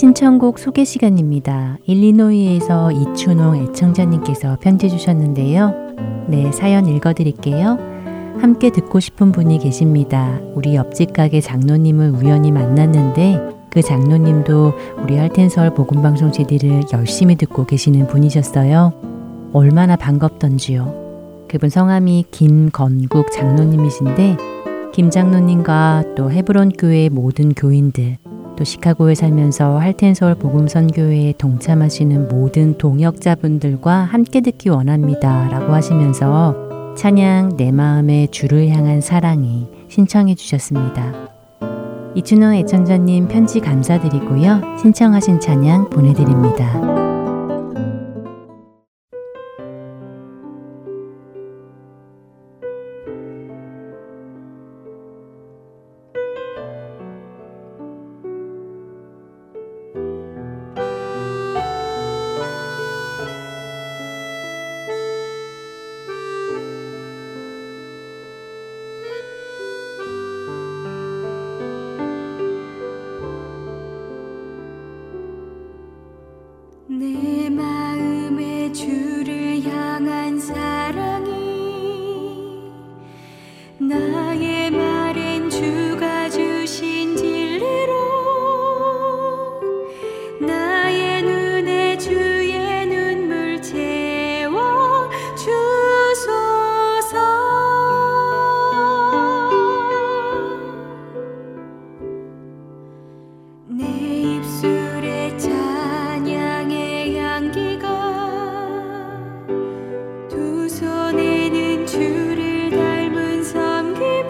신청곡 소개 시간입니다. 일리노이에서 이춘홍 애청자님께서 편지 주셨는데요. 네, 사연 읽어드릴게요. 함께 듣고 싶은 분이 계십니다. 우리 옆집 가게 장로님을 우연히 만났는데 그 장로님도 우리 할텐설 복음방송 CD를 열심히 듣고 계시는 분이셨어요. 얼마나 반갑던지요. 그분 성함이 김건국 장로님이신데 김 장로님과 또 헤브론 교회의 모든 교인들, 또 시카고에 살면서 할텐서울 복음선교회에 동참하시는 모든 동역자분들과 함께 듣기 원합니다 라고 하시면서 찬양 내 마음의 주를 향한 사랑이 신청해 주셨습니다. 이춘호 애청자님 편지 감사드리고요. 신청하신 찬양 보내드립니다. 두 손에는 주를 닮은 섬김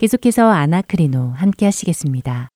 계속해서 아나크리노 함께 하시겠습니다.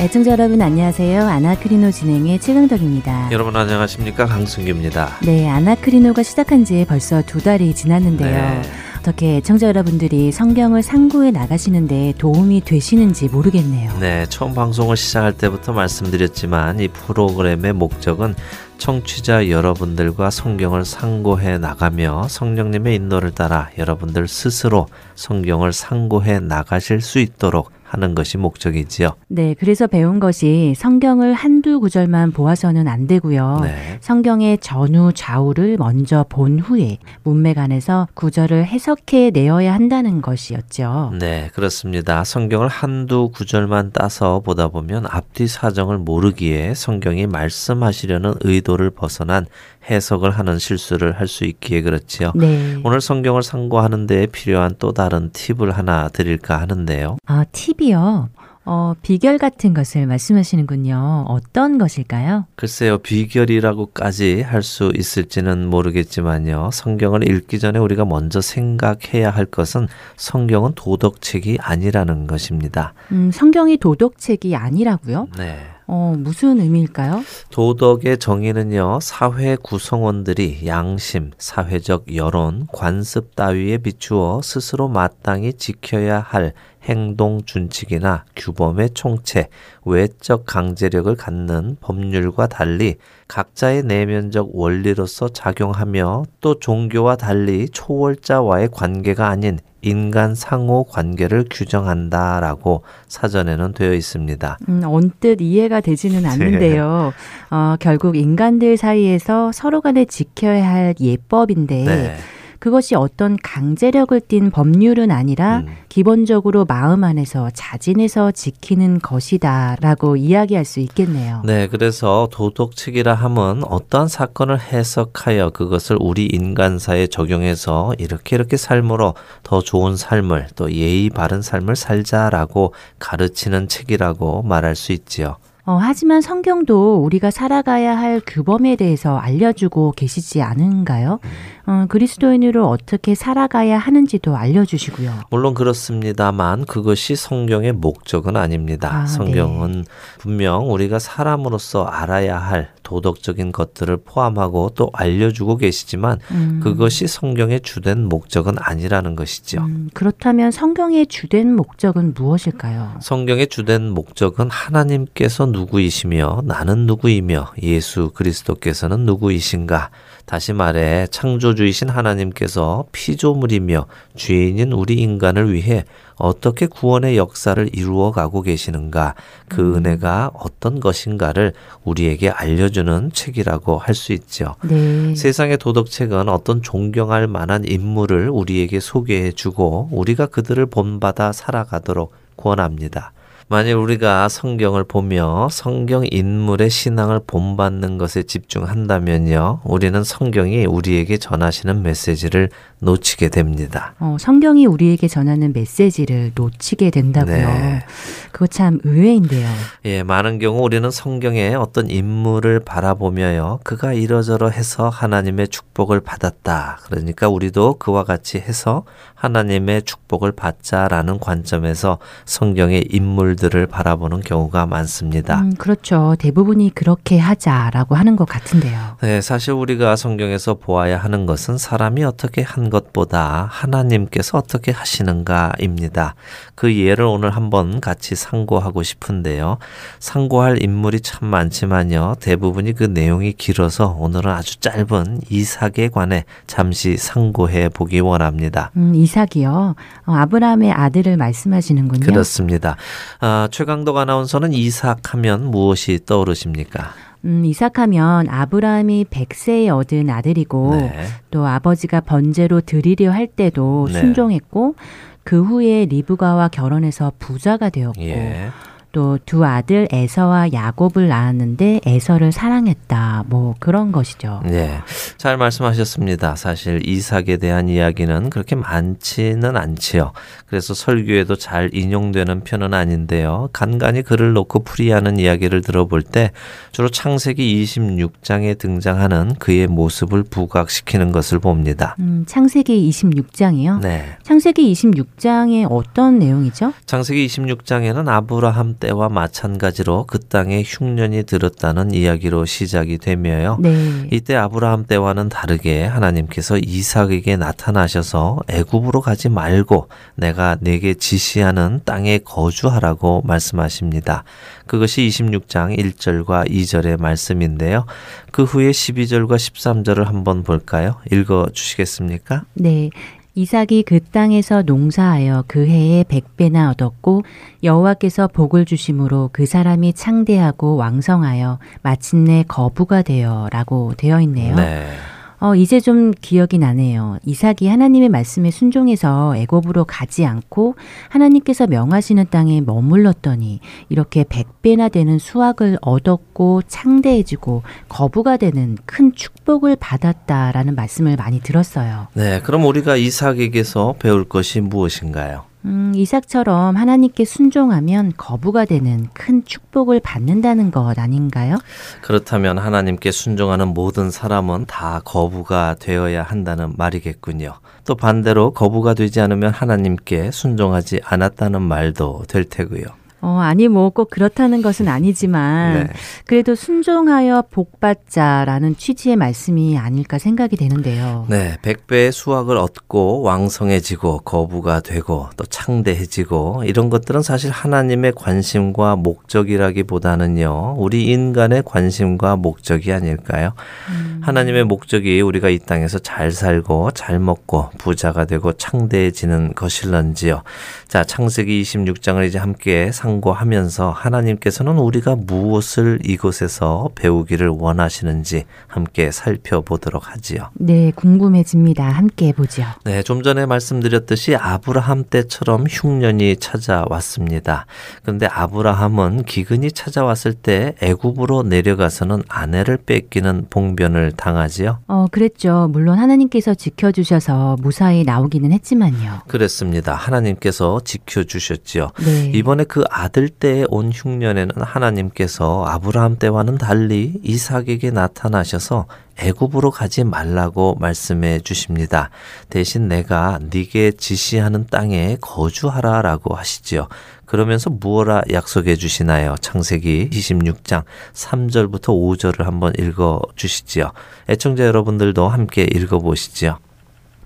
애청자 여러분 안녕하세요. 아나크리노 진행의 최강덕입니다. 여러분 안녕하십니까? 강승규입니다. 네, 아나크리노가 시작한 지 벌써 2달이 지났는데요. 네. 어떻게 애청자 여러분들이 성경을 상고해 나가시는데 도움이 되시는지 모르겠네요. 네, 처음 방송을 시작할 때부터 말씀드렸지만 이 프로그램의 목적은 청취자 여러분들과 성경을 상고해 나가며 성령님의 인도를 따라 여러분들 스스로 성경을 상고해 나가실 수 있도록 하는 것이 목적이지요. 네, 그래서 배운 것이 성경을 한두 구절만 보아서는 안 되고요. 네. 성경의 전후 좌우를 먼저 본 후에 문맥 안에서 구절을 해석해 내어야 한다는 것이었죠. 네, 그렇습니다. 성경을 한두 구절만 따서 보다 보면 앞뒤 사정을 모르기에 성경이 말씀하시려는 의도를 벗어난 해석을 하는 실수를 할 수 있기에 그렇지요. 네. 오늘 성경을 상고하는 데 필요한 또 다른 팁을 하나 드릴까 하는데요. 팁이요? 비결 같은 것을 말씀하시는군요. 어떤 것일까요? 글쎄요, 비결이라고까지 할 수 있을지는 모르겠지만요. 성경을 읽기 전에 우리가 먼저 생각해야 할 것은 성경은 도덕책이 아니라는 것입니다. 성경이 도덕책이 아니라고요? 네. 무슨 의미일까요? 도덕의 정의는요, 사회 구성원들이 양심, 사회적 여론, 관습 따위에 비추어 스스로 마땅히 지켜야 할 행동 준칙이나 규범의 총체, 외적 강제력을 갖는 법률과 달리 각자의 내면적 원리로서 작용하며 또 종교와 달리 초월자와의 관계가 아닌 인간 상호 관계를 규정한다라고 사전에는 되어 있습니다. 언뜻 이해가 되지는 않는데요. 네. 결국 인간들 사이에서 서로 간에 지켜야 할 예법인데 네. 그것이 어떤 강제력을 띤 법률은 아니라 기본적으로 마음 안에서 자진해서 지키는 것이다 라고 이야기할 수 있겠네요. 네, 그래서 도덕칙이라 함은 어떠한 사건을 해석하여 그것을 우리 인간사에 적용해서 이렇게 삶으로 더 좋은 삶을 또 예의 바른 삶을 살자라고 가르치는 책이라고 말할 수 있지요. 하지만 성경도 우리가 살아가야 할 규범에 대해서 알려주고 계시지 않은가요? 그리스도인으로 어떻게 살아가야 하는지도 알려주시고요. 물론 그렇습니다만 그것이 성경의 목적은 아닙니다. 성경은 네. 분명 우리가 사람으로서 알아야 할 도덕적인 것들을 포함하고 또 알려주고 계시지만 그것이 성경의 주된 목적은 아니라는 것이죠. 그렇다면 성경의 주된 목적은 무엇일까요? 성경의 주된 목적은 하나님께서 누구이시며 나는 누구이며 예수 그리스도께서는 누구이신가? 다시 말해 창조주이신 하나님께서 피조물이며 죄인인 우리 인간을 위해 어떻게 구원의 역사를 이루어가고 계시는가, 그 은혜가 어떤 것인가를 우리에게 알려주는 책이라고 할 수 있죠. 네. 세상의 도덕책은 어떤 존경할 만한 인물을 우리에게 소개해주고 우리가 그들을 본받아 살아가도록 권합니다. 만일 우리가 성경을 보며 성경 인물의 신앙을 본받는 것에 집중한다면요, 우리는 성경이 우리에게 전하시는 메시지를 놓치게 됩니다. 성경이 우리에게 전하는 메시지를 놓치게 된다고요? 네. 그거 참 의외인데요. 예, 많은 경우 우리는 성경의 어떤 인물을 바라보며요, 그가 이러저러 해서 하나님의 축복을 받았다. 그러니까 우리도 그와 같이 해서 하나님의 축복을 받자라는 관점에서 성경의 인물들을 바라보는 경우가 많습니다. 그렇죠. 대부분이 그렇게 하자라고 하는 것 같은데요. 네, 사실 우리가 성경에서 보아야 하는 것은 사람이 어떻게 한 것보다 하나님께서 어떻게 하시는가입니다. 그 예를 오늘 한번 같이 상고하고 싶은데요. 상고할 인물이 참 많지만요, 대부분이 그 내용이 길어서 오늘은 아주 짧은 이삭에 관해 잠시 상고해 보기 원합니다. 이삭이요? 아브라함의 아들을 말씀하시는군요. 그렇습니다. 최강덕 아나운서는 이삭하면 무엇이 떠오르십니까? 이삭하면 아브라함이 100세에 얻은 아들이고 네. 또 아버지가 번제로 드리려 할 때도 네. 순종했고 그 후에 리브가와 결혼해서 부자가 되었고 예. 또 두 아들 에서와 야곱을 낳았는데 에서를 사랑했다. 뭐 그런 것이죠. 네, 잘 말씀하셨습니다. 사실 이삭에 대한 이야기는 그렇게 많지는 않지요. 그래서 설교에도 잘 인용되는 편은 아닌데요. 간간히 글을 놓고 풀이하는 이야기를 들어볼 때 주로 창세기 26장에 등장하는 그의 모습을 부각시키는 것을 봅니다. 창세기 26장이요? 네. 창세기 26장에 어떤 내용이죠? 창세기 26장에는 아브라함 때와 마찬가지로 그 땅에 흉년이 들었다는 이야기로 시작이 되며요. 네. 이때 아브라함 때와는 다르게 하나님께서 이삭에게 나타나셔서 애굽으로 가지 말고 내가 네게 지시하는 땅에 거주하라고 말씀하십니다. 그것이 26장 1절과 2절의 말씀인데요. 그 후에 12절과 13절을 한번 볼까요? 읽어주시겠습니까? 네. 이삭이 그 땅에서 농사하여 그 해에 100배나 얻었고 여호와께서 복을 주심으로 그 사람이 창대하고 왕성하여 마침내 거부가 되어 라고 되어 있네요. 네. 이제 좀 기억이 나네요. 이삭이 하나님의 말씀에 순종해서 애굽으로 가지 않고 하나님께서 명하시는 땅에 머물렀더니 이렇게 100배나 되는 수확을 얻었고 창대해지고 거부가 되는 큰 축복을 받았다라는 말씀을 많이 들었어요. 네, 그럼 우리가 이삭에게서 배울 것이 무엇인가요? 이삭처럼 하나님께 순종하면 거부가 되는 큰 축복을 받는다는 것 아닌가요? 그렇다면 하나님께 순종하는 모든 사람은 다 거부가 되어야 한다는 말이겠군요. 또 반대로 거부가 되지 않으면 하나님께 순종하지 않았다는 말도 될 테고요. 아니 뭐 꼭 그렇다는 것은 아니지만 네. 그래도 순종하여 복받자라는 취지의 말씀이 아닐까 생각이 되는데요. 네, 100배의 수확을 얻고 왕성해지고 거부가 되고 또 창대해지고 이런 것들은 사실 하나님의 관심과 목적이라기보다는요. 우리 인간의 관심과 목적이 아닐까요? 하나님의 목적이 우리가 이 땅에서 잘 살고 잘 먹고 부자가 되고 창대해지는 것일런지요. 자, 창세기 26장을 이제 함께 상고하면서 하나님께서는 우리가 무엇을 이곳에서 배우기를 원하시는지 함께 살펴보도록 하지요. 네, 궁금해집니다. 함께 보죠. 네, 좀 전에 말씀드렸듯이 아브라함 때처럼 흉년이 찾아왔습니다. 그런데 아브라함은 기근이 찾아왔을 때 애굽으로 내려가서는 아내를 뺏기는 봉변을 당하지요. 그랬죠. 물론 하나님께서 지켜주셔서 무사히 나오기는 했지만요. 그랬습니다. 하나님께서 지켜주셨지요. 네. 이번에 그 아들 때에 온 흉년에는 하나님께서 아브라함 때와는 달리 이삭에게 나타나셔서 애굽으로 가지 말라고 말씀해 주십니다. 대신 내가 네게 지시하는 땅에 거주하라라고 하시지요. 그러면서 무엇라 약속해 주시나요? 창세기 26장 3절부터 5절을 한번 읽어 주시지요. 애청자 여러분들도 함께 읽어 보시지요.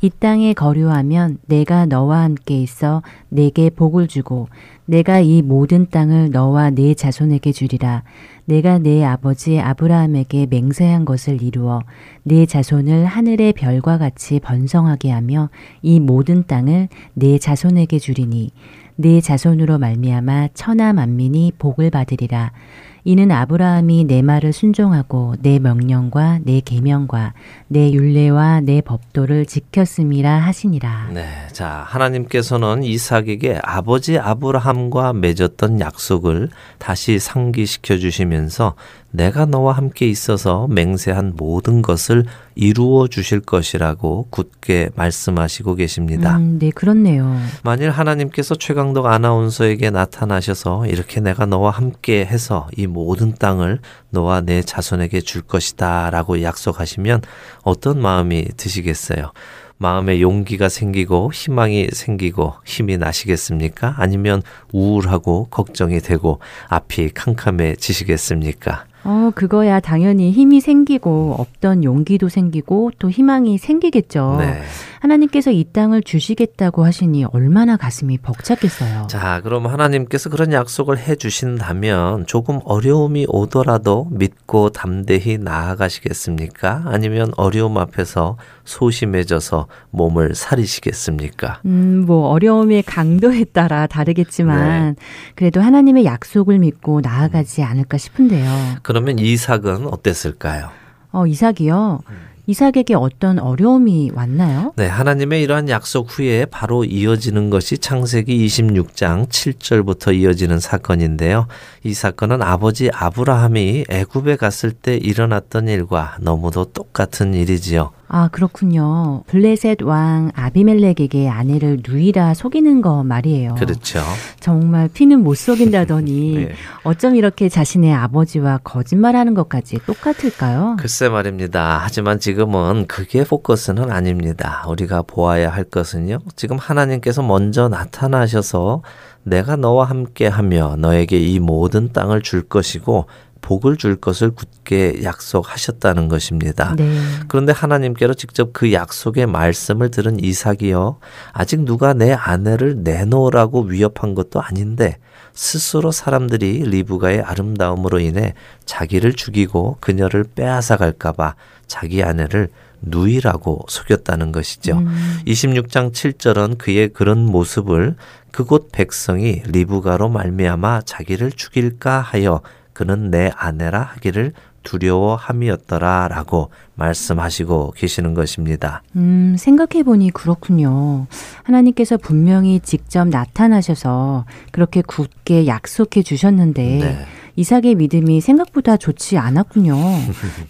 이 땅에 거류하면 내가 너와 함께 있어 내게 복을 주고 내가 이 모든 땅을 너와 네 자손에게 주리라. 내가 네 아버지 아브라함에게 맹세한 것을 이루어 네 자손을 하늘의 별과 같이 번성하게 하며 이 모든 땅을 네 자손에게 주리니 네 자손으로 말미암아 천하 만민이 복을 받으리라. 이는 아브라함이 내 말을 순종하고 내 명령과 내 계명과 내 율례와 내 법도를 지켰음이라 하시니라. 네, 자, 하나님께서는 이삭에게 아버지 아브라함과 맺었던 약속을 다시 상기시켜 주시면서 내가 너와 함께 있어서 맹세한 모든 것을 이루어 주실 것이라고 굳게 말씀하시고 계십니다. 네, 그렇네요. 만일 하나님께서 최강덕 아나운서에게 나타나셔서 이렇게 내가 너와 함께 해서 이 모든 땅을 너와 내 자손에게 줄 것이다 라고 약속하시면 어떤 마음이 드시겠어요? 마음에 용기가 생기고 희망이 생기고 힘이 나시겠습니까? 아니면 우울하고 걱정이 되고 앞이 캄캄해지시겠습니까? 그거야 당연히 힘이 생기고 없던 용기도 생기고 또 희망이 생기겠죠. 네. 하나님께서 이 땅을 주시겠다고 하시니 얼마나 가슴이 벅찼겠어요. 자, 그럼 하나님께서 그런 약속을 해주신다면 조금 어려움이 오더라도 믿고 담대히 나아가시겠습니까? 아니면 어려움 앞에서 소심해져서 몸을 사리시겠습니까? 뭐 어려움의 강도에 따라 다르겠지만 네. 그래도 하나님의 약속을 믿고 나아가지 않을까 싶은데요. 그러면 이삭은 어땠을까요? 이삭이요? 이삭에게 어떤 어려움이 왔나요? 네, 하나님의 이러한 약속 후에 바로 이어지는 것이 창세기 26장 7절부터 이어지는 사건인데요. 이 사건은 아버지 아브라함이 애굽에 갔을 때 일어났던 일과 너무도 똑같은 일이지요. 아, 그렇군요. 블레셋 왕 아비멜렉에게 아내를 누이라 속이는 거 말이에요. 그렇죠. 정말 피는 못 속인다더니 네. 어쩜 이렇게 자신의 아버지와 거짓말하는 것까지 똑같을까요? 글쎄 말입니다. 하지만 지금은 그게 포커스는 아닙니다. 우리가 보아야 할 것은요. 지금 하나님께서 먼저 나타나셔서 내가 너와 함께하며 너에게 이 모든 땅을 줄 것이고 복을 줄 것을 굳게 약속하셨다는 것입니다. 네. 그런데 하나님께로 직접 그 약속의 말씀을 들은 이삭이요. 아직 누가 내 아내를 내놓으라고 위협한 것도 아닌데 스스로 사람들이 리브가의 아름다움으로 인해 자기를 죽이고 그녀를 빼앗아갈까봐 자기 아내를 누이라고 속였다는 것이죠. 26장 7절은 그의 그런 모습을 그곳 백성이 리브가로 말미암아 자기를 죽일까 하여 그는 내 아내라 하기를 두려워함이었더라 라고 말씀하시고 계시는 것입니다. 생각해보니 그렇군요. 하나님께서 분명히 직접 나타나셔서 그렇게 굳게 약속해 주셨는데 네. 이삭의 믿음이 생각보다 좋지 않았군요.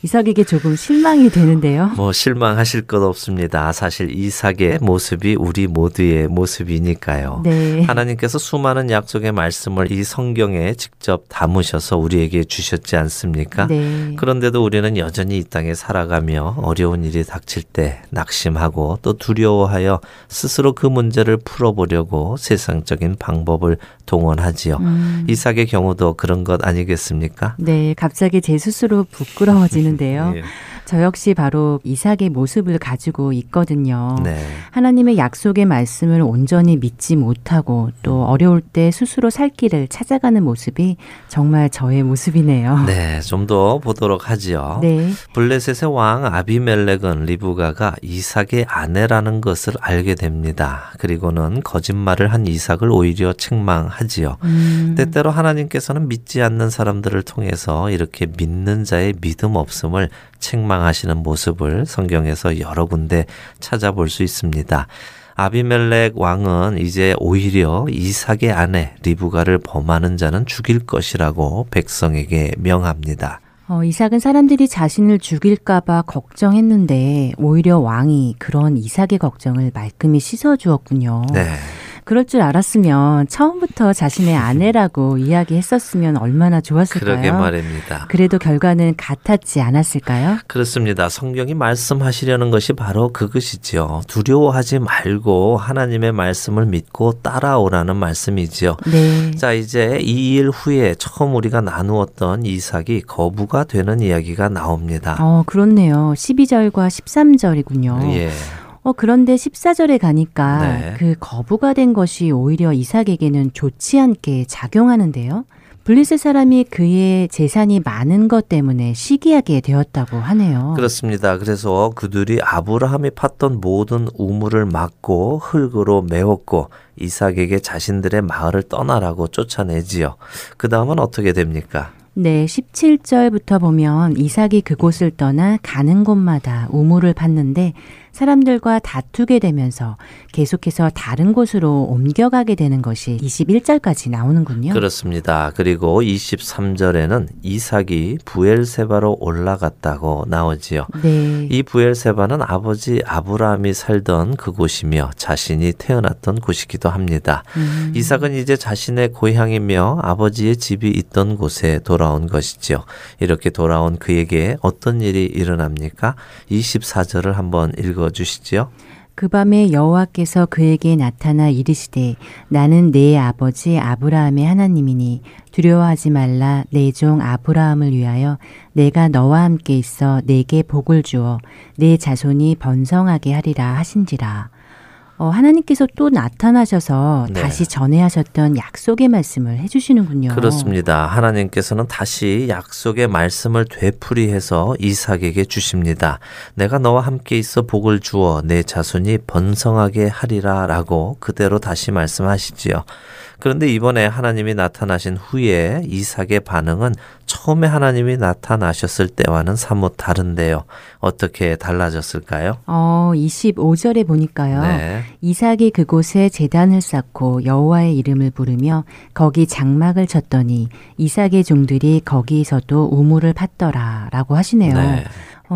이삭에게 조금 실망이 되는데요. 뭐 실망하실 것 없습니다. 사실 이삭의 모습이 우리 모두의 모습이니까요. 네. 하나님께서 수많은 약속의 말씀을 이 성경에 직접 담으셔서 우리에게 주셨지 않습니까? 네. 그런데도 우리는 여전히 이 땅에 살아가며 어려운 일이 닥칠 때 낙심하고 또 두려워하여 스스로 그 문제를 풀어보려고 세상적인 방법을 동원하지요. 이삭의 경우도 그런 것 아니겠습니까? 네, 갑자기 제 스스로 부끄러워지는데요. 예. 저 역시 바로 이삭의 모습을 가지고 있거든요. 네. 하나님의 약속의 말씀을 온전히 믿지 못하고 또 어려울 때 스스로 살 길을 찾아가는 모습이 정말 저의 모습이네요. 네, 좀 더 보도록 하지요. 네. 블레셋의 왕 아비멜렉은 리브가가 이삭의 아내라는 것을 알게 됩니다. 그리고는 거짓말을 한 이삭을 오히려 책망하지요. 때때로 하나님께서는 믿지 않는 사람들을 통해서 이렇게 믿는 자의 믿음 없음을 책망하시는 모습을 성경에서 여러 군데 찾아볼 수 있습니다. 아비멜렉 왕은 이제 오히려 이삭의 아내 리브가를 범하는 자는 죽일 것이라고 백성에게 명합니다. 이삭은 사람들이 자신을 죽일까봐 걱정했는데 오히려 왕이 그런 이삭의 걱정을 말끔히 씻어주었군요. 네. 그럴 줄 알았으면 처음부터 자신의 아내라고 이야기했었으면 얼마나 좋았을까요? 그러게 말입니다. 그래도 결과는 같았지 않았을까요? 그렇습니다. 성경이 말씀하시려는 것이 바로 그것이지요. 두려워하지 말고 하나님의 말씀을 믿고 따라오라는 말씀이지요. 네. 자, 이제 이 일 후에 처음 우리가 나누었던 이삭이 거부가 되는 이야기가 나옵니다. 그렇네요. 12절과 13절이군요. 예. 그런데 14절에 가니까 네. 그 거부가 된 것이 오히려 이삭에게는 좋지 않게 작용하는데요. 블레셋 사람이 그의 재산이 많은 것 때문에 시기하게 되었다고 하네요. 그렇습니다. 그래서 그들이 아브라함이 팠던 모든 우물을 막고 흙으로 메웠고 이삭에게 자신들의 마을을 떠나라고 쫓아내지요. 그 다음은 어떻게 됩니까? 네, 17절부터 보면 이삭이 그곳을 떠나 가는 곳마다 우물을 팠는데 사람들과 다투게 되면서 계속해서 다른 곳으로 옮겨가게 되는 것이 21절까지 나오는군요. 그렇습니다. 그리고 23절에는 이삭이 부엘세바로 올라갔다고 나오지요. 네. 이 부엘세바는 아버지 아브라함이 살던 그곳이며 자신이 태어났던 곳이기도 합니다. 이삭은 이제 자신의 고향이며 아버지의 집이 있던 곳에 돌아온 것이지요. 이렇게 돌아온 그에게 어떤 일이 일어납니까? 24절을 한번 읽어주시지요. 그 밤에 여호와께서 그에게 나타나 이르시되 나는 네 아버지 아브라함의 하나님이니 두려워하지 말라. 내 종 아브라함을 위하여 내가 너와 함께 있어 네게 복을 주어 네 자손이 번성하게 하리라 하신지라. 하나님께서 또 나타나셔서 네. 다시 전에 하셨던 약속의 말씀을 해주시는군요. 그렇습니다. 하나님께서는 다시 약속의 말씀을 되풀이해서 이삭에게 주십니다. 내가 너와 함께 있어 복을 주어 내 자손이 번성하게 하리라 라고 그대로 다시 말씀하시지요. 그런데 이번에 하나님이 나타나신 후에 이삭의 반응은 처음에 하나님이 나타나셨을 때와는 사뭇 다른데요. 어떻게 달라졌을까요? 25절에 보니까요. 네. 이삭이 그곳에 제단을 쌓고 여호와의 이름을 부르며 거기 장막을 쳤더니 이삭의 종들이 거기서도 우물을 팠더라 라고 하시네요. 네.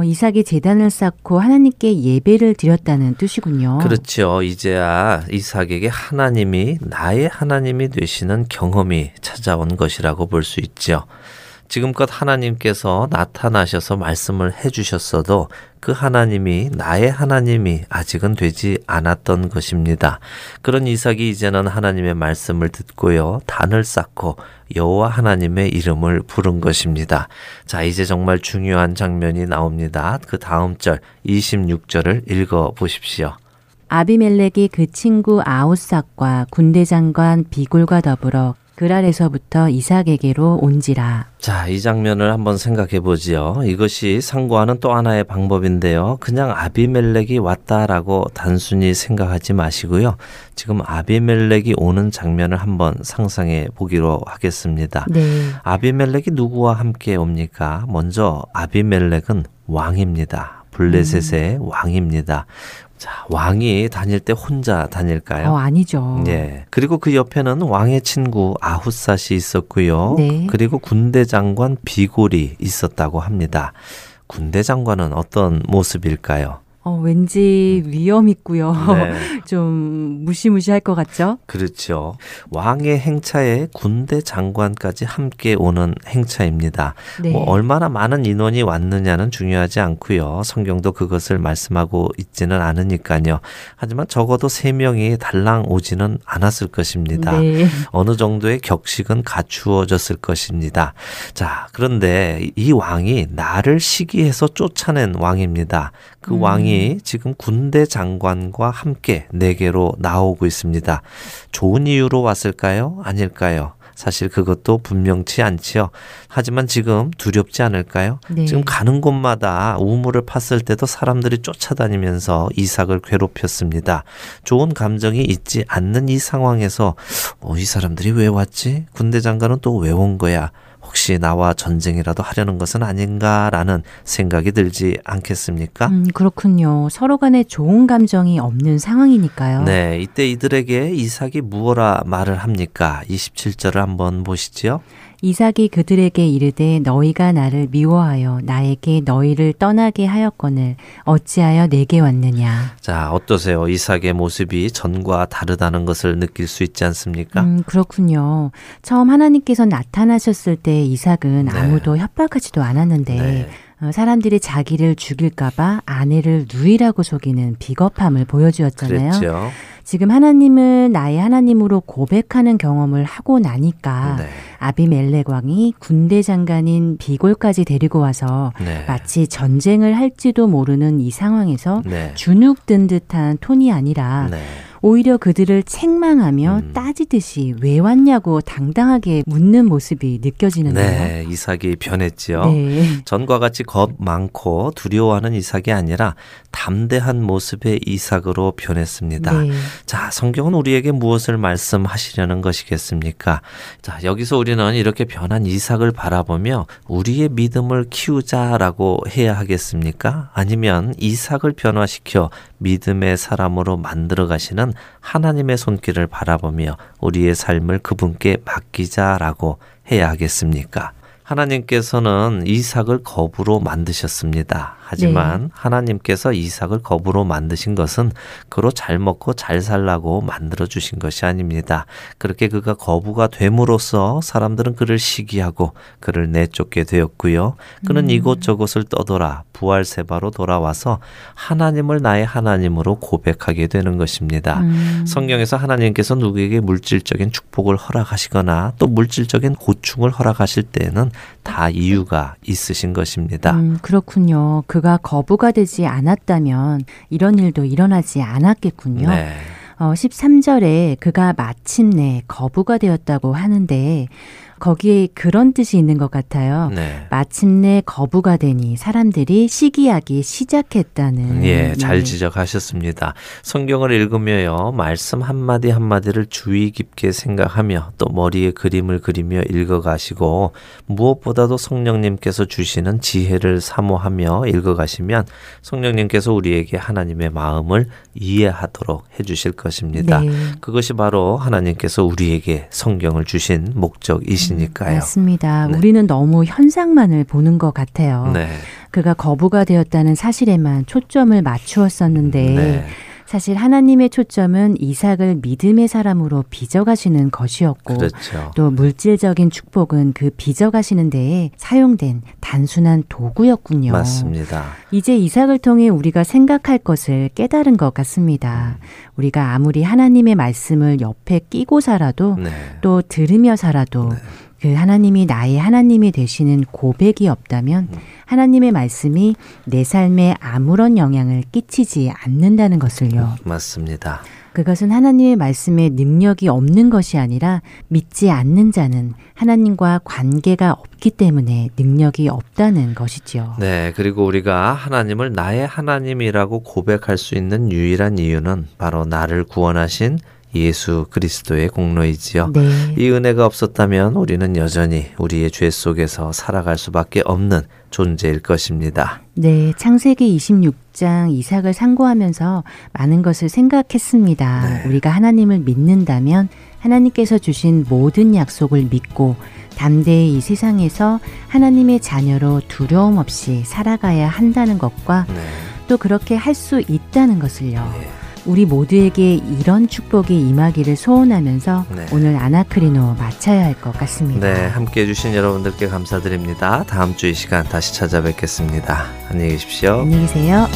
이삭이 제단을 쌓고 하나님께 예배를 드렸다는 뜻이군요. 그렇죠. 이제야 이삭에게 하나님이 나의 하나님이 되시는 경험이 찾아온 것이라고 볼 수 있죠. 지금껏 하나님께서 나타나셔서 말씀을 해주셨어도 그 하나님이 나의 하나님이 아직은 되지 않았던 것입니다. 그런 이삭이 이제는 하나님의 말씀을 듣고요. 단을 쌓고 여호와 하나님의 이름을 부른 것입니다. 자, 이제 정말 중요한 장면이 나옵니다. 그 다음 절 26절을 읽어보십시오. 아비멜렉이 그 친구 아우삭과 군대장관 비굴과 더불어 그랄에서부터 이삭에게로 온지라. 자, 이 장면을 한번 생각해 보지요. 이것이 상고하는 또 하나의 방법인데요. 그냥 아비멜렉이 왔다라고 단순히 생각하지 마시고요. 지금 아비멜렉이 오는 장면을 한번 상상해 보기로 하겠습니다. 네. 아비멜렉이 누구와 함께 옵니까? 먼저 아비멜렉은 왕입니다. 블레셋의 왕입니다. 자, 왕이 다닐 때 혼자 다닐까요? 아니죠. 네. 그리고 그 옆에는 왕의 친구 아ಹು삿이 있었고요. 네. 그리고 군대 장관 비골이 있었다고 합니다. 군대 장관은 어떤 모습일까요? 왠지 위험 있고요. 네. 좀 무시무시할 것 같죠? 그렇죠. 왕의 행차에 군대 장관까지 함께 오는 행차입니다. 네. 얼마나 많은 인원이 왔느냐는 중요하지 않고요. 성경도 그것을 말씀하고 있지는 않으니까요. 하지만 적어도 3명이 달랑 오지는 않았을 것입니다. 네. 어느 정도의 격식은 갖추어졌을 것입니다. 자, 그런데 이 왕이 나를 시기해서 쫓아낸 왕입니다. 그 왕이 지금 군대 장관과 함께 내게로 나오고 있습니다. 좋은 이유로 왔을까요? 아닐까요? 사실 그것도 분명치 않지요. 하지만 지금 두렵지 않을까요? 네. 지금 가는 곳마다 우물을 팠을 때도 사람들이 쫓아다니면서 이삭을 괴롭혔습니다. 좋은 감정이 있지 않는 이 상황에서 이 사람들이 왜 왔지? 군대 장관은 또 왜 온 거야? 혹시 나와 전쟁이라도 하려는 것은 아닌가라는 생각이 들지 않겠습니까? 그렇군요. 서로 간에 좋은 감정이 없는 상황이니까요. 네. 이때 이들에게 이삭이 무엇라 말을 합니까? 27절을 한번 보시지요. 이삭이 그들에게 이르되 너희가 나를 미워하여 나에게 너희를 떠나게 하였거늘 어찌하여 내게 왔느냐. 자, 어떠세요? 이삭의 모습이 전과 다르다는 것을 느낄 수 있지 않습니까? 그렇군요. 처음 하나님께서 나타나셨을 때 이삭은 아무도 협박하지도 않았는데 사람들이 자기를 죽일까봐 아내를 누이라고 속이는 비겁함을 보여주었잖아요. 그렇죠. 지금 하나님은 나의 하나님으로 고백하는 경험을 하고 나니까 아비멜렉 왕이 군대 장관인 비골까지 데리고 와서 마치 전쟁을 할지도 모르는 이 상황에서 주눅든 듯한 톤이 아니라 오히려 그들을 책망하며 따지듯이 왜 왔냐고 당당하게 묻는 모습이 느껴지는데요. 네, 이삭이 변했지요. 전과 같이 겁 많고 두려워하는 이삭이 아니라 담대한 모습의 이삭으로 변했습니다. 자, 성경은 우리에게 무엇을 말씀하시려는 것이겠습니까? 자, 여기서 우리는 이렇게 변한 이삭을 바라보며 우리의 믿음을 키우자라고 해야 하겠습니까? 아니면 이삭을 변화시켜 믿음의 사람으로 만들어 가시는 하나님의 손길을 바라보며 우리의 삶을 그분께 맡기자라고 해야 하겠습니까? 하나님께서는 이삭을 거부로 만드셨습니다. 하지만 하나님께서 이삭을 거부로 만드신 것은 그로 잘 먹고 잘 살라고 만들어주신 것이 아닙니다. 그렇게 그가 거부가 됨으로써 사람들은 그를 시기하고 그를 내쫓게 되었고요. 그는 이곳저곳을 떠돌아 부활세바로 돌아와서 하나님을 나의 하나님으로 고백하게 되는 것입니다. 성경에서 하나님께서 누구에게 물질적인 축복을 허락하시거나 또 물질적인 고충을 허락하실 때에는 다 이유가 있으신 것입니다. 그렇군요. 그가 거부가 되지 않았다면 이런 일도 일어나지 않았겠군요. 13절에 그가 마침내 거부가 되었다고 하는데 거기에 그런 뜻이 있는 것 같아요. 마침내 거부가 되니 사람들이 시기하기 시작했다는. 잘 지적하셨습니다. 성경을 읽으며요. 말씀 한마디 한마디를 주의 깊게 생각하며 또 머리에 그림을 그리며 읽어가시고 무엇보다도 성령님께서 주시는 지혜를 사모하며 읽어가시면 성령님께서 우리에게 하나님의 마음을 이해하도록 해주실 것입니다. 그것이 바로 하나님께서 우리에게 성경을 주신 목적이십니다. 맞습니다. 우리는 너무 현상만을 보는 것 같아요. 그가 거부가 되었다는 사실에만 초점을 맞추었었는데 사실 하나님의 초점은 이삭을 믿음의 사람으로 빚어가시는 것이었고 또 물질적인 축복은 그 빚어가시는 데에 사용된 단순한 도구였군요. 맞습니다. 이제 이삭을 통해 우리가 생각할 것을 깨달은 것 같습니다. 우리가 아무리 하나님의 말씀을 옆에 끼고 살아도 또 들으며 살아도 그 하나님이 나의 하나님이 되시는 고백이 없다면 하나님의 말씀이 내 삶에 아무런 영향을 끼치지 않는다는 것을요. 맞습니다. 그것은 하나님의 말씀에 능력이 없는 것이 아니라 믿지 않는 자는 하나님과 관계가 없기 때문에 능력이 없다는 것이지요. 네, 그리고 우리가 하나님을 나의 하나님이라고 고백할 수 있는 유일한 이유는 바로 나를 구원하신 예수 그리스도의 공로이지요. 네. 이 은혜가 없었다면 우리는 여전히 우리의 죄 속에서 살아갈 수밖에 없는 존재일 것입니다. 네, 창세기 26장 이삭을 상고하면서 많은 것을 생각했습니다. 네. 우리가 하나님을 믿는다면 하나님께서 주신 모든 약속을 믿고 담대히 이 세상에서 하나님의 자녀로 두려움 없이 살아가야 한다는 것과 네. 또 그렇게 할 수 있다는 것을요. 네. 우리 모두에게 이런 축복이 임하기를 소원하면서 네. 오늘 아나크리노 마쳐야 할 것 같습니다. 네, 함께해 주신 여러분들께 감사드립니다. 다음 주 이 시간 다시 찾아뵙겠습니다. 안녕히 계십시오. 안녕히 계세요.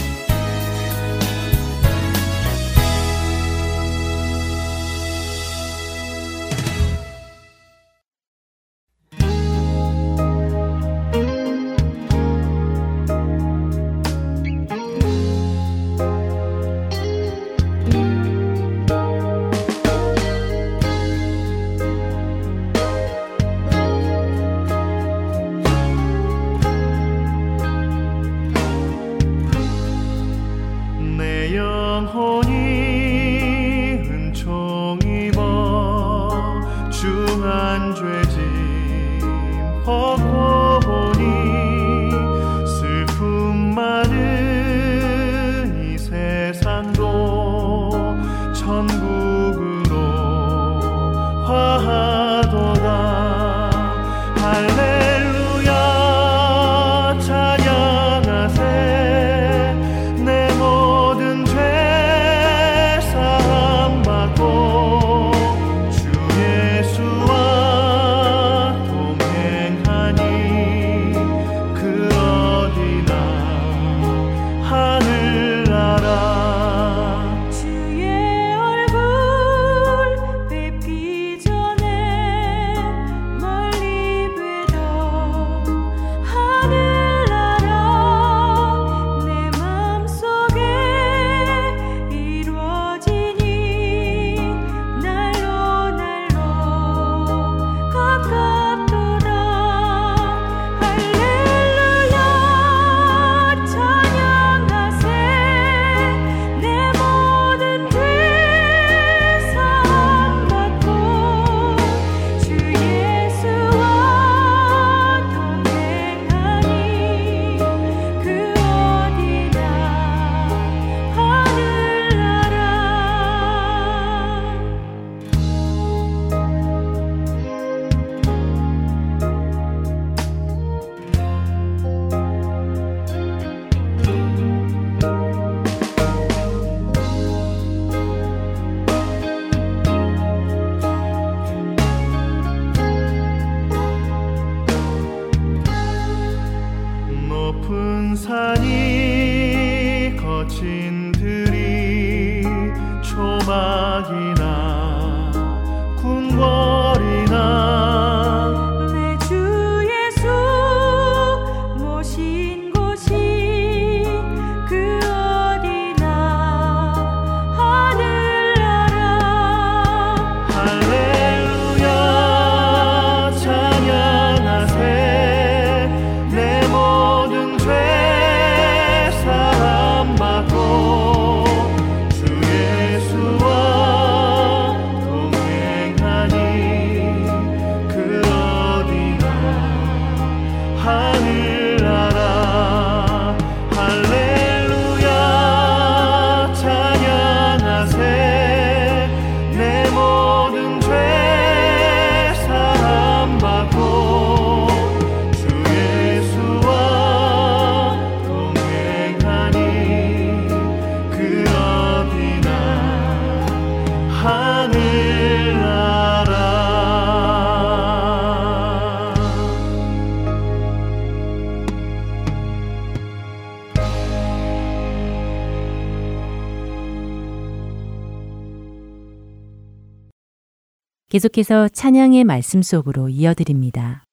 계속해서 찬양의 말씀 속으로 이어드립니다.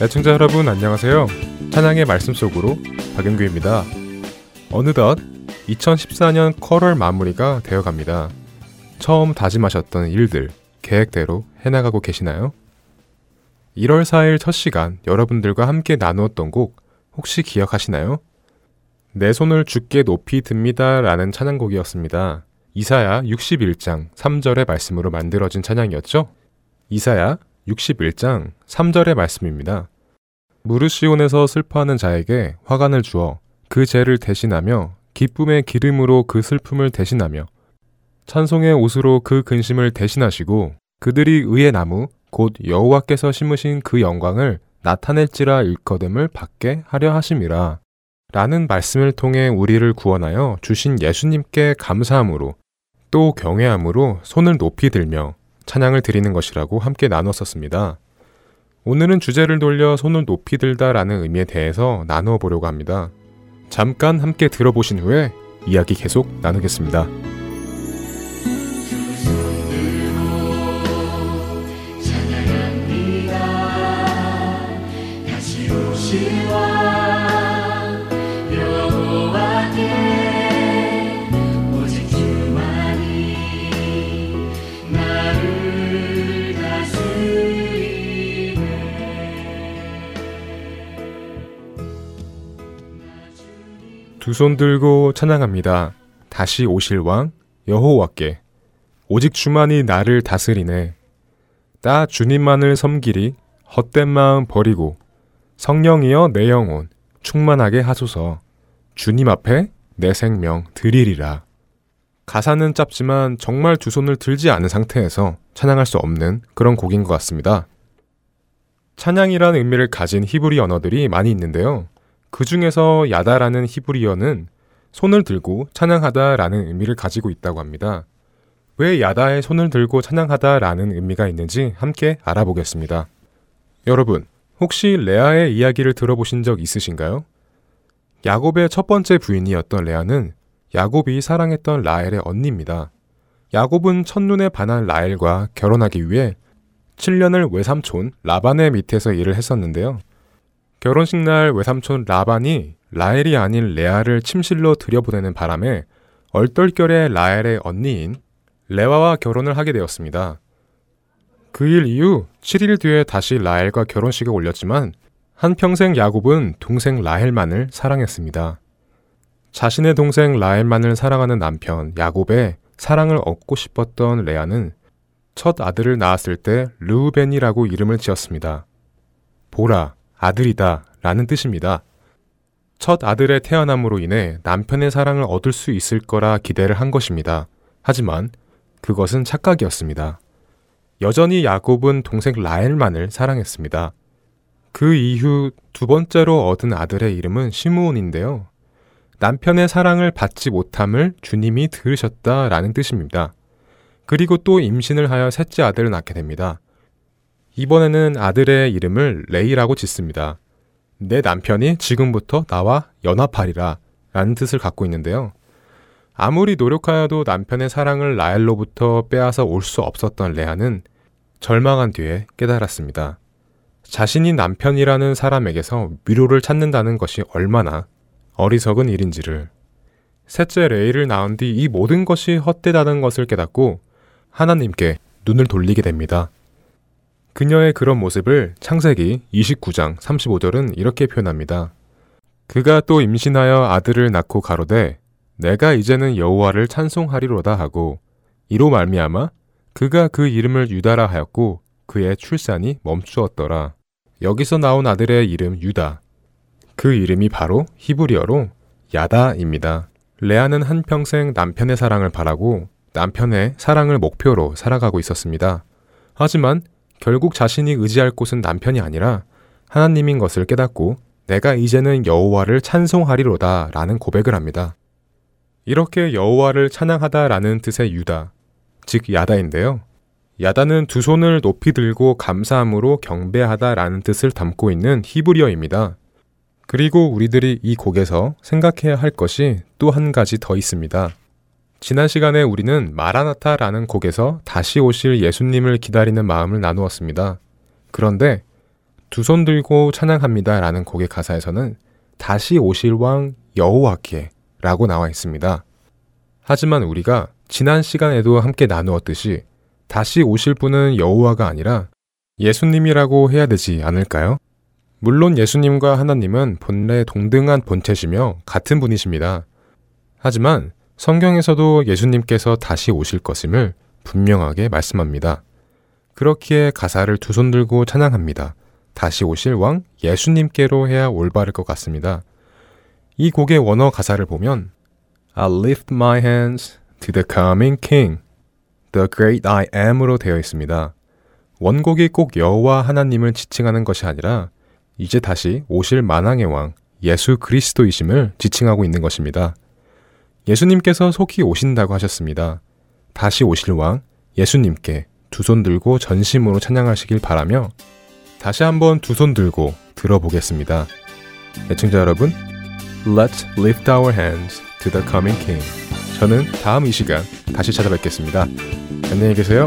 애청자 여러분 안녕하세요. 찬양의 말씀 속으로 박영규입니다. 어느덧 2014년 8월 마무리가 되어갑니다. 처음 다짐하셨던 일들 계획대로 해나가고 계시나요? 1월 4일 첫 시간 여러분들과 함께 나누었던 곡 혹시 기억하시나요? 내 손을 주께 높이 듭니다 라는 찬양곡이었습니다. 이사야 61장 3절의 말씀으로 만들어진 찬양이었죠? 이사야 61장 3절의 말씀입니다. 무르시온에서 슬퍼하는 자에게 화관을 주어 그 죄를 대신하며 기쁨의 기름으로 그 슬픔을 대신하며 찬송의 옷으로 그 근심을 대신하시고 그들이 의의 나무 곧 여호와께서 심으신 그 영광을 나타낼지라 일거됨을 받게 하려 하심이라 라는 말씀을 통해 우리를 구원하여 주신 예수님께 감사함으로 또 경외함으로 손을 높이 들며 찬양을 드리는 것이라고 함께 나눴었습니다. 오늘은 주제를 돌려 손을 높이 들다 라는 의미에 대해서 나누어 보려고 합니다. 잠깐 함께 들어보신 후에 이야기 계속 나누겠습니다. 두 손 들고 찬양합니다. 다시 오실 왕 여호와께. 오직 주만이 나를 다스리네. 나 주님만을 섬기리. 헛된 마음 버리고 성령이여 내 영혼 충만하게 하소서. 주님 앞에 내 생명 드리리라. 가사는 짧지만 정말 두 손을 들지 않은 상태에서 찬양할 수 없는 그런 곡인 것 같습니다. 찬양이라는 의미를 가진 히브리 언어들이 많이 있는데요. 그 중에서 야다라는 히브리어는 손을 들고 찬양하다라는 의미를 가지고 있다고 합니다. 왜 야다에 손을 들고 찬양하다라는 의미가 있는지 함께 알아보겠습니다. 여러분, 혹시 레아의 이야기를 들어보신 적 있으신가요? 야곱의 첫 번째 부인이었던 레아는 야곱이 사랑했던 라헬의 언니입니다. 야곱은 첫눈에 반한 라헬과 결혼하기 위해 7년을 외삼촌 라반의 밑에서 일을 했었는데요. 결혼식 날 외삼촌 라반이 라헬이 아닌 레아를 침실로 들여보내는 바람에 얼떨결에 라헬의 언니인 레아와 결혼을 하게 되었습니다. 그 일 이후 7일 뒤에 다시 라헬과 결혼식에 올렸지만 한평생 야곱은 동생 라헬만을 사랑했습니다. 자신의 동생 라헬만을 사랑하는 남편 야곱의 사랑을 얻고 싶었던 레아는 첫 아들을 낳았을 때 르우벤이라고 이름을 지었습니다. 보라 아들이다 라는 뜻입니다. 첫 아들의 태어남으로 인해 남편의 사랑을 얻을 수 있을 거라 기대를 한 것입니다. 하지만 그것은 착각이었습니다. 여전히 야곱은 동생 라헬만을 사랑했습니다. 그 이후 두 번째로 얻은 아들의 이름은 시므온인데요. 남편의 사랑을 받지 못함을 주님이 들으셨다라는 뜻입니다. 그리고 또 임신을 하여 셋째 아들을 낳게 됩니다. 이번에는 아들의 이름을 레이라고 짓습니다. 내 남편이 지금부터 나와 연합하리라 라는 뜻을 갖고 있는데요. 아무리 노력하여도 남편의 사랑을 라헬로부터 빼앗아 올 수 없었던 레아는 절망한 뒤에 깨달았습니다. 자신이 남편이라는 사람에게서 위로를 찾는다는 것이 얼마나 어리석은 일인지를. 셋째 레이를 낳은 뒤 이 모든 것이 헛되다는 것을 깨닫고 하나님께 눈을 돌리게 됩니다. 그녀의 그런 모습을 창세기 29장 35절은 이렇게 표현합니다. 그가 또 임신하여 아들을 낳고 가로되 내가 이제는 여호와를 찬송하리로다 하고 이로 말미암아 그가 그 이름을 유다라 하였고 그의 출산이 멈추었더라. 여기서 나온 아들의 이름 유다. 그 이름이 바로 히브리어로 야다입니다. 레아는 한평생 남편의 사랑을 바라고 남편의 사랑을 목표로 살아가고 있었습니다. 하지만 결국 자신이 의지할 곳은 남편이 아니라 하나님인 것을 깨닫고 내가 이제는 여호와를 찬송하리로다 라는 고백을 합니다. 이렇게 여호와를 찬양하다 라는 뜻의 유다, 즉 야다인데요. 야다는 두 손을 높이 들고 감사함으로 경배하다 라는 뜻을 담고 있는 히브리어입니다. 그리고 우리들이 이 곡에서 생각해야 할 것이 또 한 가지 더 있습니다. 지난 시간에 우리는 마라나타라는 곡에서 다시 오실 예수님을 기다리는 마음을 나누었습니다. 그런데 두 손 들고 찬양합니다 라는 곡의 가사에서는 다시 오실 왕 여호와께 라고 나와 있습니다. 하지만 우리가 지난 시간에도 함께 나누었듯이 다시 오실 분은 여호와가 아니라 예수님이라고 해야 되지 않을까요? 물론 예수님과 하나님은 본래 동등한 본체시며 같은 분이십니다. 하지만 성경에서도 예수님께서 다시 오실 것임을 분명하게 말씀합니다. 그렇기에 가사를 두 손 들고 찬양합니다. 다시 오실 왕 예수님께로 해야 올바를 것 같습니다. 이 곡의 원어 가사를 보면 I lift my hands to the coming king, the great I am으로 되어 있습니다. 원곡이 꼭 여호와 하나님을 지칭하는 것이 아니라 이제 다시 오실 만왕의 왕 예수 그리스도이심을 지칭하고 있는 것입니다. 예수님께서 속히 오신다고 하셨습니다. 다시 오실 왕 예수님께 두 손 들고 전심으로 찬양하시길 바라며 다시 한번 두 손 들고 들어보겠습니다. 애청자 여러분, Let's lift our hands to the coming king. 저는 다음 이 시간 다시 찾아뵙겠습니다. 안녕히 계세요.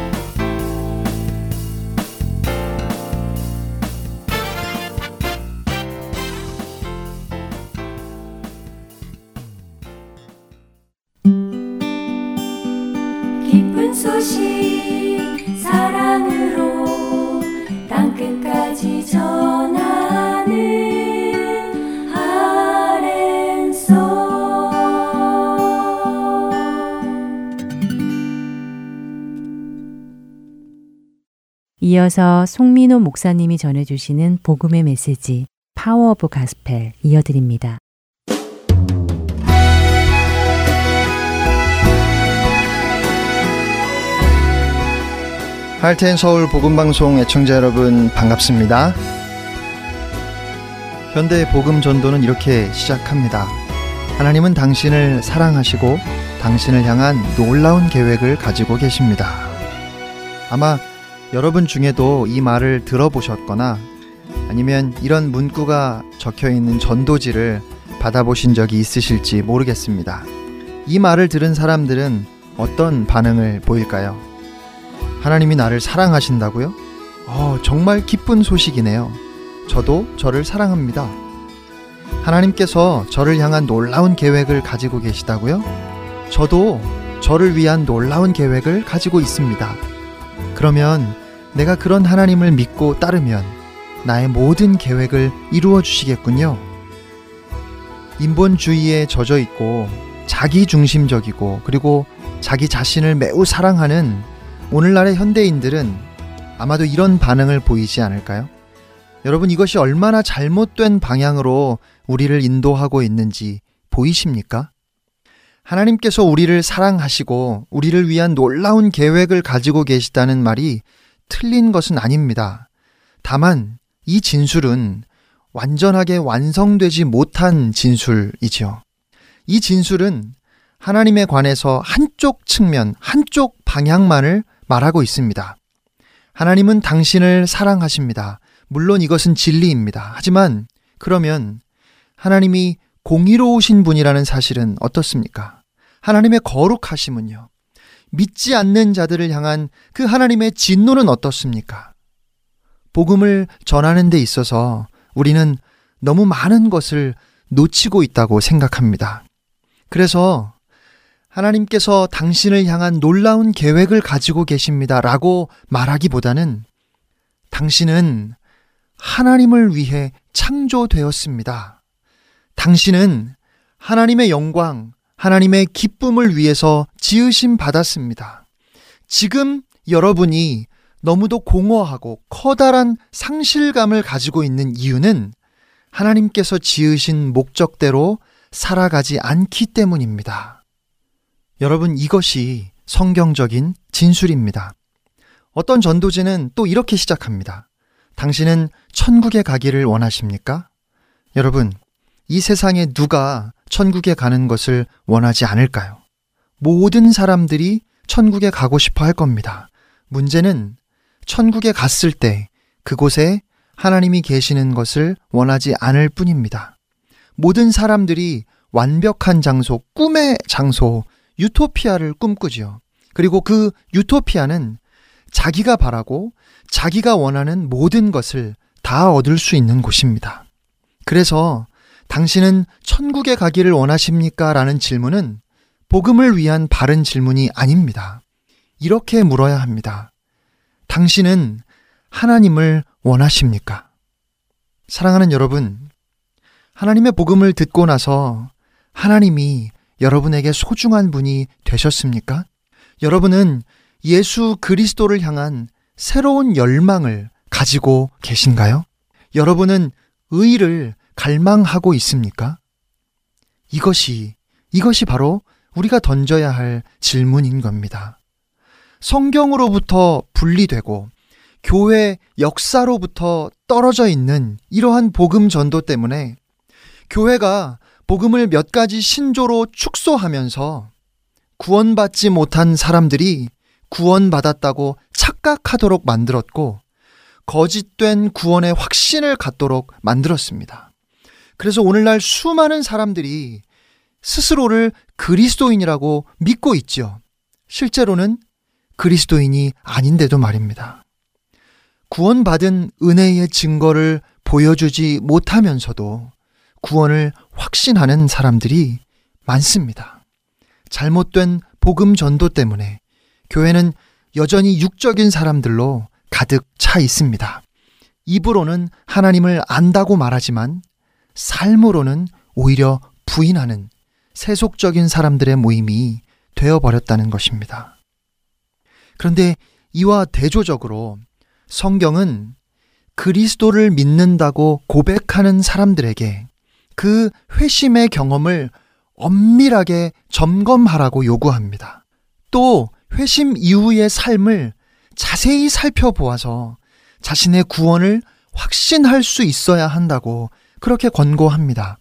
깊은 소식 사랑으로 끝까지 전하는 할텐설. 이어서 송민호 목사님이 전해주시는 복음의 메시지 파워 오브 가스펠 이어드립니다. 할텐서울 복음방송 애청자 여러분 반갑습니다. 현대 복음 전도는 이렇게 시작합니다. 하나님은 당신을 사랑하시고 당신을 향한 놀라운 계획을 가지고 계십니다. 아마 여러분 중에도 이 말을 들어보셨거나 아니면 이런 문구가 적혀있는 전도지를 받아보신 적이 있으실지 모르겠습니다. 이 말을 들은 사람들은 어떤 반응을 보일까요? 하나님이 나를 사랑하신다고요? 정말 기쁜 소식이네요. 저도 저를 사랑합니다. 하나님께서 저를 향한 놀라운 계획을 가지고 계시다고요? 저도 저를 위한 놀라운 계획을 가지고 있습니다. 그러면 내가 그런 하나님을 믿고 따르면 나의 모든 계획을 이루어 주시겠군요. 인본주의에 젖어 있고 자기중심적이고 그리고 자기 자신을 매우 사랑하는 오늘날의 현대인들은 아마도 이런 반응을 보이지 않을까요? 여러분, 이것이 얼마나 잘못된 방향으로 우리를 인도하고 있는지 보이십니까? 하나님께서 우리를 사랑하시고 우리를 위한 놀라운 계획을 가지고 계시다는 말이 틀린 것은 아닙니다. 다만 이 진술은 완전하게 완성되지 못한 진술이지요. 이 진술은 하나님에 관해서 한쪽 측면, 한쪽 방향만을 말하고 있습니다. 하나님은 당신을 사랑하십니다. 물론 이것은 진리입니다. 하지만 그러면 하나님이 공의로우신 분이라는 사실은 어떻습니까? 하나님의 거룩하심은요. 믿지 않는 자들을 향한 그 하나님의 진노는 어떻습니까? 복음을 전하는 데 있어서 우리는 너무 많은 것을 놓치고 있다고 생각합니다. 그래서 하나님께서 당신을 향한 놀라운 계획을 가지고 계십니다 라고 말하기보다는 당신은 하나님을 위해 창조되었습니다. 당신은 하나님의 영광, 하나님의 기쁨을 위해서 지으심 받았습니다. 지금 여러분이 너무도 공허하고 커다란 상실감을 가지고 있는 이유는 하나님께서 지으신 목적대로 살아가지 않기 때문입니다. 여러분, 이것이 성경적인 진술입니다. 어떤 전도지는 또 이렇게 시작합니다. 당신은 천국에 가기를 원하십니까? 여러분, 이 세상에 누가 천국에 가는 것을 원하지 않을까요? 모든 사람들이 천국에 가고 싶어 할 겁니다. 문제는 천국에 갔을 때 그곳에 하나님이 계시는 것을 원하지 않을 뿐입니다. 모든 사람들이 완벽한 장소, 꿈의 장소, 유토피아를 꿈꾸지요. 그리고 그 유토피아는 자기가 바라고 자기가 원하는 모든 것을 다 얻을 수 있는 곳입니다. 그래서 당신은 천국에 가기를 원하십니까? 라는 질문은 복음을 위한 바른 질문이 아닙니다. 이렇게 물어야 합니다. 당신은 하나님을 원하십니까? 사랑하는 여러분, 하나님의 복음을 듣고 나서 하나님이 여러분에게 소중한 분이 되셨습니까? 여러분은 예수 그리스도를 향한 새로운 열망을 가지고 계신가요? 여러분은 의를 갈망하고 있습니까? 이것이 바로 우리가 던져야 할 질문인 겁니다. 성경으로부터 분리되고 교회 역사로부터 떨어져 있는 이러한 복음 전도 때문에 교회가 복음을 몇 가지 신조로 축소하면서 구원받지 못한 사람들이 구원받았다고 착각하도록 만들었고 거짓된 구원의 확신을 갖도록 만들었습니다. 그래서 오늘날 수많은 사람들이 스스로를 그리스도인이라고 믿고 있죠. 실제로는 그리스도인이 아닌데도 말입니다. 구원받은 은혜의 증거를 보여주지 못하면서도 구원을 확신하는 사람들이 많습니다. 잘못된 복음 전도 때문에 교회는 여전히 육적인 사람들로 가득 차 있습니다. 입으로는 하나님을 안다고 말하지만 삶으로는 오히려 부인하는 세속적인 사람들의 모임이 되어버렸다는 것입니다. 그런데 이와 대조적으로 성경은 그리스도를 믿는다고 고백하는 사람들에게 그 회심의 경험을 엄밀하게 점검하라고 요구합니다. 또 회심 이후의 삶을 자세히 살펴보아서 자신의 구원을 확신할 수 있어야 한다고 그렇게 권고합니다.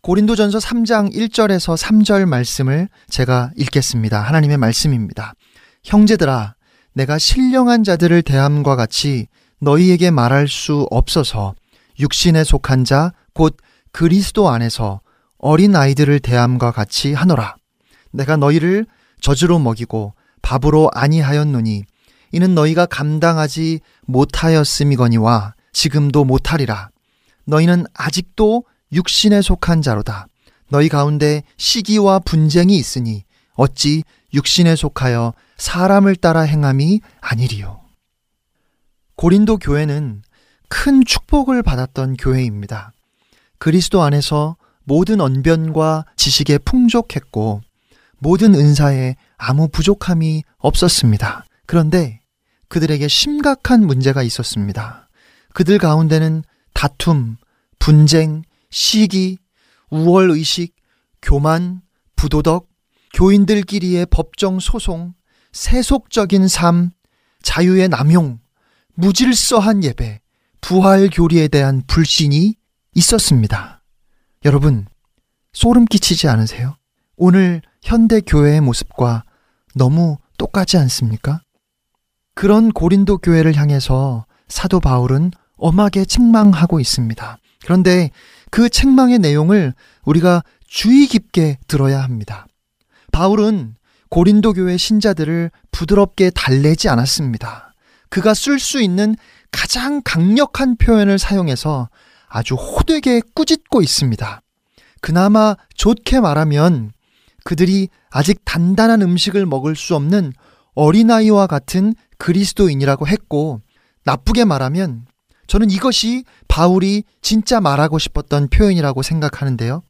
고린도전서 3장 1절에서 3절 말씀을 제가 읽겠습니다. 하나님의 말씀입니다. 형제들아, 내가 신령한 자들을 대함과 같이 너희에게 말할 수 없어서 육신에 속한 자 곧 그리스도 안에서 어린 아이들을 대함과 같이 하노라. 내가 너희를 젖으로 먹이고 밥으로 아니하였노니 이는 너희가 감당하지 못하였음이거니와 지금도 못하리라. 너희는 아직도 육신에 속한 자로다. 너희 가운데 시기와 분쟁이 있으니 어찌 육신에 속하여 사람을 따라 행함이 아니리요. 고린도 교회는 큰 축복을 받았던 교회입니다. 그리스도 안에서 모든 언변과 지식에 풍족했고 모든 은사에 아무 부족함이 없었습니다. 그런데 그들에게 심각한 문제가 있었습니다. 그들 가운데는 다툼, 분쟁, 시기, 우월의식, 교만, 부도덕, 교인들끼리의 법정 소송, 세속적인 삶, 자유의 남용, 무질서한 예배, 부활 교리에 대한 불신이 있었습니다. 여러분, 소름 끼치지 않으세요? 오늘 현대 교회의 모습과 너무 똑같지 않습니까? 그런 고린도 교회를 향해서 사도 바울은 엄하게 책망하고 있습니다. 그런데 그 책망의 내용을 우리가 주의 깊게 들어야 합니다. 바울은 고린도 교회 신자들을 부드럽게 달래지 않았습니다. 그가 쓸 수 있는 가장 강력한 표현을 사용해서 아주 호되게 꾸짖고 있습니다. 그나마 좋게 말하면 그들이 아직 단단한 음식을 먹을 수 없는 어린아이와 같은 그리스도인이라고 했고, 나쁘게 말하면 저는 이것이 바울이 진짜 말하고 싶었던 표현이라고 생각하는데요.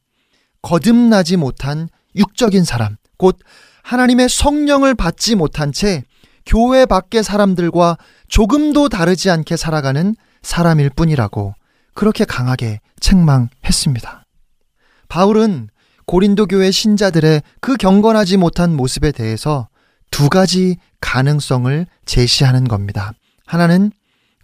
거듭나지 못한 육적인 사람, 곧 하나님의 성령을 받지 못한 채 교회 밖의 사람들과 조금도 다르지 않게 살아가는 사람일 뿐이라고 그렇게 강하게 책망했습니다. 바울은 고린도 교회 신자들의 그 경건하지 못한 모습에 대해서 두 가지 가능성을 제시하는 겁니다. 하나는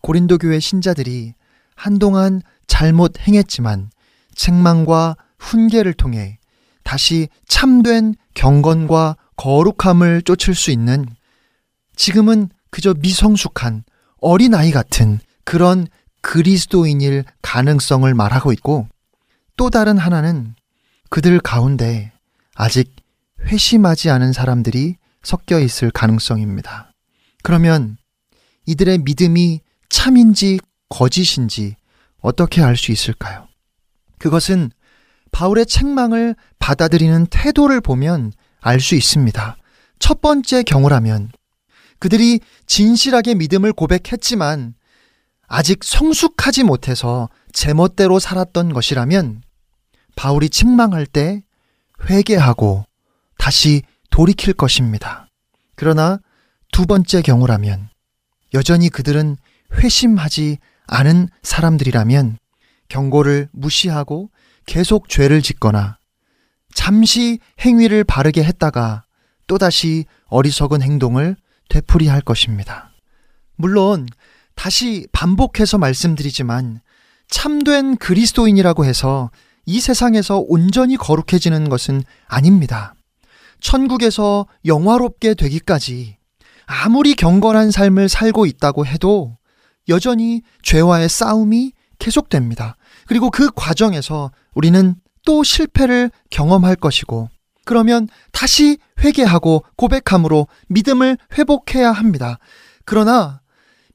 고린도 교회 신자들이 한동안 잘못 행했지만 책망과 훈계를 통해 다시 참된 경건과 거룩함을 쫓을 수 있는, 지금은 그저 미성숙한 어린아이 같은 그런 그리스도인일 가능성을 말하고 있고, 또 다른 하나는 그들 가운데 아직 회심하지 않은 사람들이 섞여 있을 가능성입니다. 그러면 이들의 믿음이 참인지 거짓인지 어떻게 알 수 있을까요? 그것은 바울의 책망을 받아들이는 태도를 보면 알 수 있습니다. 첫 번째 경우라면 그들이 진실하게 믿음을 고백했지만 아직 성숙하지 못해서 제멋대로 살았던 것이라면 바울이 책망할 때 회개하고 다시 돌이킬 것입니다. 그러나 두 번째 경우라면 여전히 그들은 회심하지 않은 사람들이라면 경고를 무시하고 계속 죄를 짓거나 잠시 행위를 바르게 했다가 또다시 어리석은 행동을 되풀이할 것입니다. 물론 다시 반복해서 말씀드리지만 참된 그리스도인이라고 해서 이 세상에서 온전히 거룩해지는 것은 아닙니다. 천국에서 영화롭게 되기까지 아무리 경건한 삶을 살고 있다고 해도 여전히 죄와의 싸움이 계속됩니다. 그리고 그 과정에서 우리는 또 실패를 경험할 것이고, 그러면 다시 회개하고 고백함으로 믿음을 회복해야 합니다. 그러나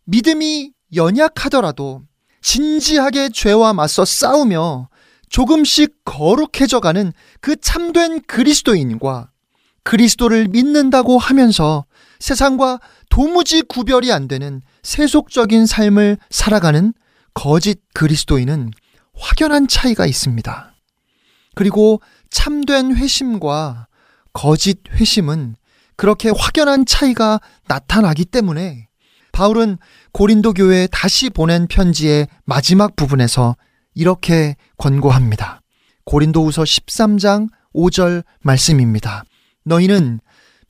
믿음이 연약하더라도 진지하게 죄와 맞서 싸우며 조금씩 거룩해져가는 그 참된 그리스도인과 그리스도를 믿는다고 하면서 세상과 도무지 구별이 안 되는 세속적인 삶을 살아가는 거짓 그리스도인은 확연한 차이가 있습니다. 그리고 참된 회심과 거짓 회심은 그렇게 확연한 차이가 나타나기 때문에 바울은 고린도 교회에 다시 보낸 편지의 마지막 부분에서 이렇게 권고합니다. 고린도후서 13장 5절 말씀입니다. 너희는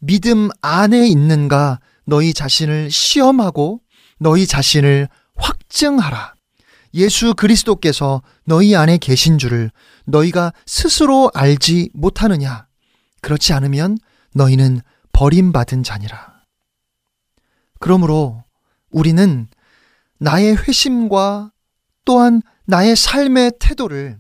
믿음 안에 있는가 너희 자신을 시험하고 너희 자신을 확증하라. 예수 그리스도께서 너희 안에 계신 줄을 너희가 스스로 알지 못하느냐. 그렇지 않으면 너희는 버림받은 자니라. 그러므로 우리는 나의 회심과 또한 나의 삶의 태도를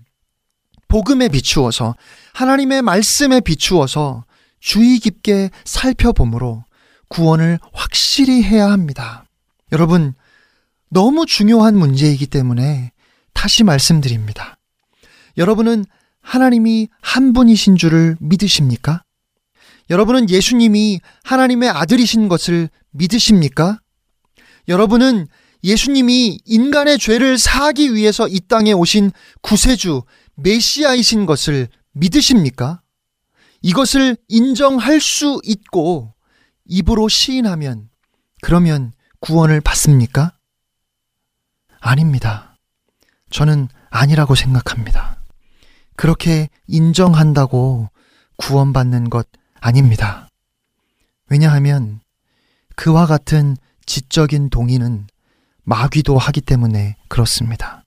복음에 비추어서 하나님의 말씀에 비추어서 주의 깊게 살펴보므로 구원을 확실히 해야 합니다. 여러분, 너무 중요한 문제이기 때문에 다시 말씀드립니다. 여러분은 하나님이 한 분이신 줄을 믿으십니까? 여러분은 예수님이 하나님의 아들이신 것을 믿으십니까? 여러분은 예수님이 인간의 죄를 사하기 위해서 이 땅에 오신 구세주, 메시아이신 것을 믿으십니까? 이것을 인정할 수 있고 입으로 시인하면 그러면 구원을 받습니까? 아닙니다. 저는 아니라고 생각합니다. 그렇게 인정한다고 구원받는 것 아닙니다. 왜냐하면 그와 같은 지적인 동의는 마귀도 하기 때문에 그렇습니다.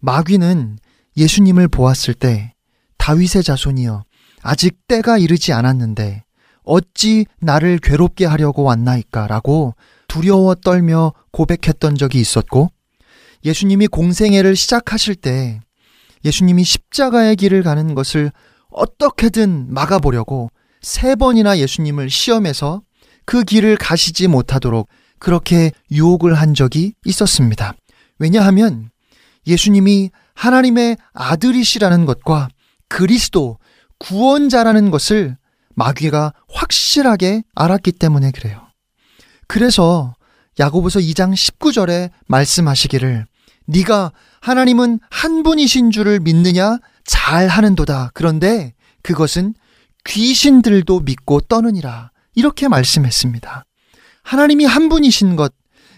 마귀는 예수님을 보았을 때 다윗의 자손이여 아직 때가 이르지 않았는데 어찌 나를 괴롭게 하려고 왔나이까 라고 두려워 떨며 고백했던 적이 있었고, 예수님이 공생애를 시작하실 때 예수님이 십자가의 길을 가는 것을 어떻게든 막아보려고 3번이나 예수님을 시험해서 그 길을 가시지 못하도록 그렇게 유혹을 한 적이 있었습니다. 왜냐하면 예수님이 하나님의 아들이시라는 것과 그리스도, 구원자라는 것을 마귀가 확실하게 알았기 때문에 그래요. 그래서 야고보서 2장 19절에 말씀하시기를 네가 하나님은 한 분이신 줄을 믿느냐 잘하는도다. 그런데 그것은 귀신들도 믿고 떠느니라. 이렇게 말씀했습니다. 하나님이 한 분이신 것,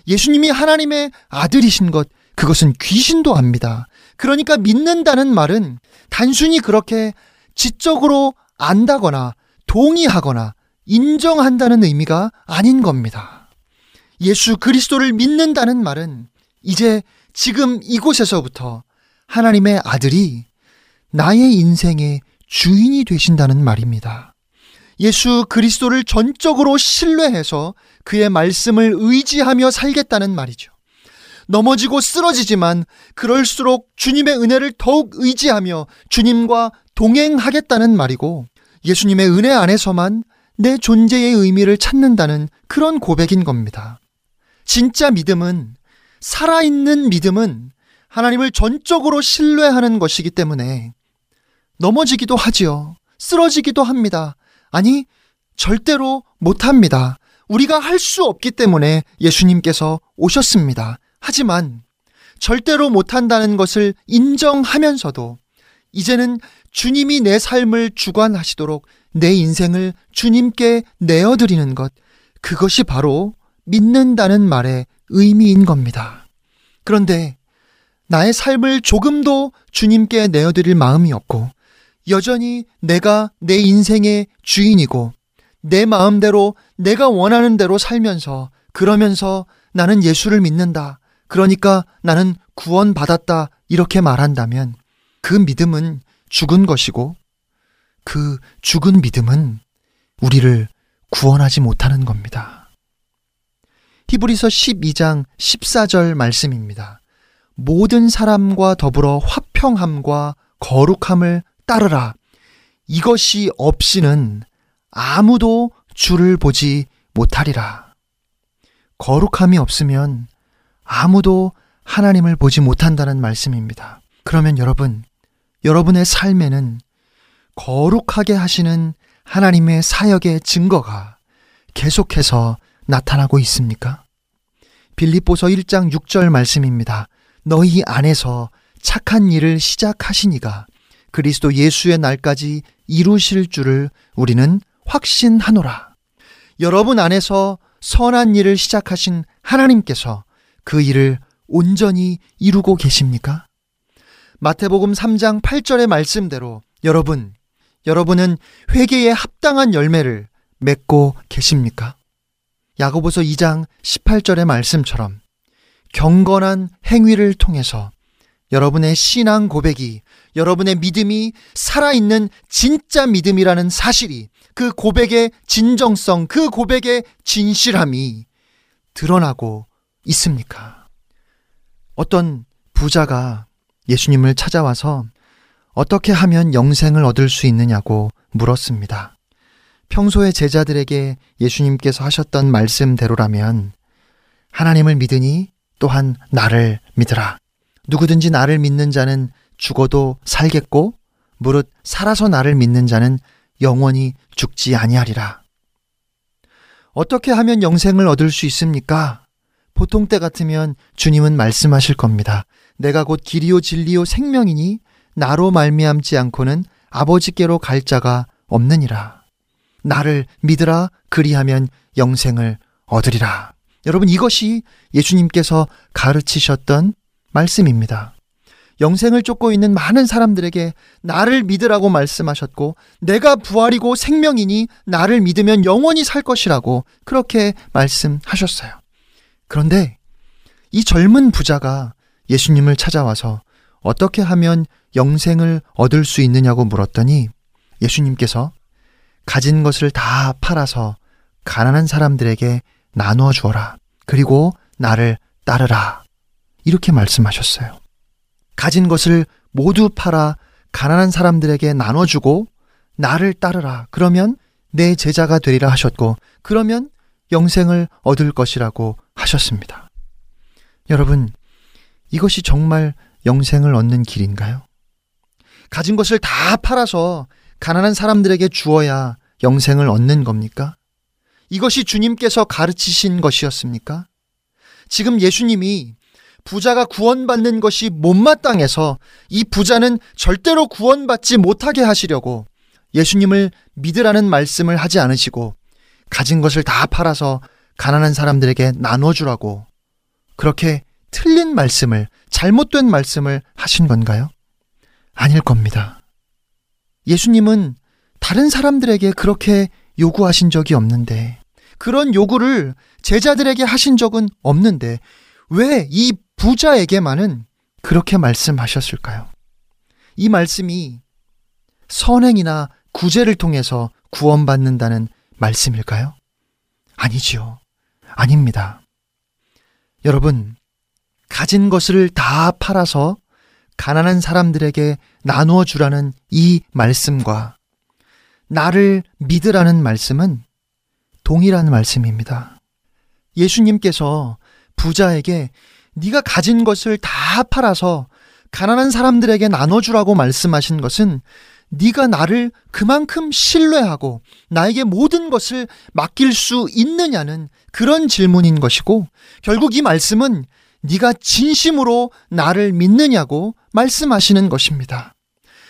예수님이 하나님의 아들이신 것, 그것은 귀신도 압니다. 그러니까 믿는다는 말은 단순히 그렇게 지적으로 안다거나 동의하거나 인정한다는 의미가 아닌 겁니다. 예수 그리스도를 믿는다는 말은 이제 지금 이곳에서부터 하나님의 아들이 나의 인생의 주인이 되신다는 말입니다. 예수 그리스도를 전적으로 신뢰해서 그의 말씀을 의지하며 살겠다는 말이죠. 넘어지고 쓰러지지만 그럴수록 주님의 은혜를 더욱 의지하며 주님과 동행하겠다는 말이고, 예수님의 은혜 안에서만 내 존재의 의미를 찾는다는 그런 고백인 겁니다. 진짜 믿음은, 살아있는 믿음은 하나님을 전적으로 신뢰하는 것이기 때문에 넘어지기도 하지요. 쓰러지기도 합니다. 아니, 절대로 못합니다. 우리가 할 수 없기 때문에 예수님께서 오셨습니다. 하지만 절대로 못한다는 것을 인정하면서도 이제는 주님이 내 삶을 주관하시도록 내 인생을 주님께 내어드리는 것, 그것이 바로 믿는다는 말의 의미인 겁니다. 그런데 나의 삶을 조금도 주님께 내어드릴 마음이 없고 여전히 내가 내 인생의 주인이고 내 마음대로 내가 원하는 대로 살면서, 그러면서 나는 예수를 믿는다, 그러니까 나는 구원받았다 이렇게 말한다면 그 믿음은 죽은 것이고 그 죽은 믿음은 우리를 구원하지 못하는 겁니다. 히브리서 12장 14절 말씀입니다. 모든 사람과 더불어 화평함과 거룩함을 따르라. 이것이 없이는 아무도 주를 보지 못하리라. 거룩함이 없으면 아무도 하나님을 보지 못한다는 말씀입니다. 그러면 여러분, 여러분의 삶에는 거룩하게 하시는 하나님의 사역의 증거가 계속해서 나타나고 있습니까? 빌립보서 1장 6절 말씀입니다. 너희 안에서 착한 일을 시작하시니가 그리스도 예수의 날까지 이루실 줄을 우리는 확신하노라. 여러분 안에서 선한 일을 시작하신 하나님께서 그 일을 온전히 이루고 계십니까? 마태복음 3장 8절의 말씀대로 여러분은 회개에 합당한 열매를 맺고 계십니까? 야고보서 2장 18절의 말씀처럼 경건한 행위를 통해서 여러분의 신앙 고백이, 여러분의 믿음이 살아있는 진짜 믿음이라는 사실이, 그 고백의 진정성, 그 고백의 진실함이 드러나고 있습니까? 어떤 부자가 예수님을 찾아와서 어떻게 하면 영생을 얻을 수 있느냐고 물었습니다. 평소에 제자들에게 예수님께서 하셨던 말씀대로라면 하나님을 믿으니 또한 나를 믿으라. 누구든지 나를 믿는 자는 죽어도 살겠고 무릇 살아서 나를 믿는 자는 영원히 죽지 아니하리라. 어떻게 하면 영생을 얻을 수 있습니까? 보통 때 같으면 주님은 말씀하실 겁니다. 내가 곧 길이요 진리요 생명이니 나로 말미암지 않고는 아버지께로 갈 자가 없느니라. 나를 믿으라. 그리하면 영생을 얻으리라. 여러분, 이것이 예수님께서 가르치셨던 말씀입니다. 영생을 쫓고 있는 많은 사람들에게 나를 믿으라고 말씀하셨고, 내가 부활이고 생명이니 나를 믿으면 영원히 살 것이라고 그렇게 말씀하셨어요. 그런데 이 젊은 부자가 예수님을 찾아와서 어떻게 하면 영생을 얻을 수 있느냐고 물었더니 예수님께서 가진 것을 다 팔아서 가난한 사람들에게 나누어 주어라. 그리고 나를 따르라. 이렇게 말씀하셨어요. 가진 것을 모두 팔아 가난한 사람들에게 나눠주고 나를 따르라. 그러면 내 제자가 되리라 하셨고, 그러면 영생을 얻을 것이라고 하셨습니다. 여러분, 이것이 정말 영생을 얻는 길인가요? 가진 것을 다 팔아서 가난한 사람들에게 주어야 영생을 얻는 겁니까? 이것이 주님께서 가르치신 것이었습니까? 지금 예수님이 부자가 구원받는 것이 못마땅해서 이 부자는 절대로 구원받지 못하게 하시려고 예수님을 믿으라는 말씀을 하지 않으시고 가진 것을 다 팔아서 가난한 사람들에게 나눠주라고 그렇게 틀린 말씀을, 잘못된 말씀을 하신 건가요? 아닐 겁니다. 예수님은 다른 사람들에게 그렇게 요구하신 적이 없는데, 그런 요구를 제자들에게 하신 적은 없는데 왜 이 부자에게만은 그렇게 말씀하셨을까요? 이 말씀이 선행이나 구제를 통해서 구원받는다는 말씀일까요? 아니지요. 아닙니다. 여러분, 가진 것을 다 팔아서 가난한 사람들에게 나누어 주라는 이 말씀과 나를 믿으라는 말씀은 동일한 말씀입니다. 예수님께서 부자에게 네가 가진 것을 다 팔아서 가난한 사람들에게 나눠주라고 말씀하신 것은 네가 나를 그만큼 신뢰하고 나에게 모든 것을 맡길 수 있느냐는 그런 질문인 것이고, 결국 이 말씀은 네가 진심으로 나를 믿느냐고 말씀하시는 것입니다.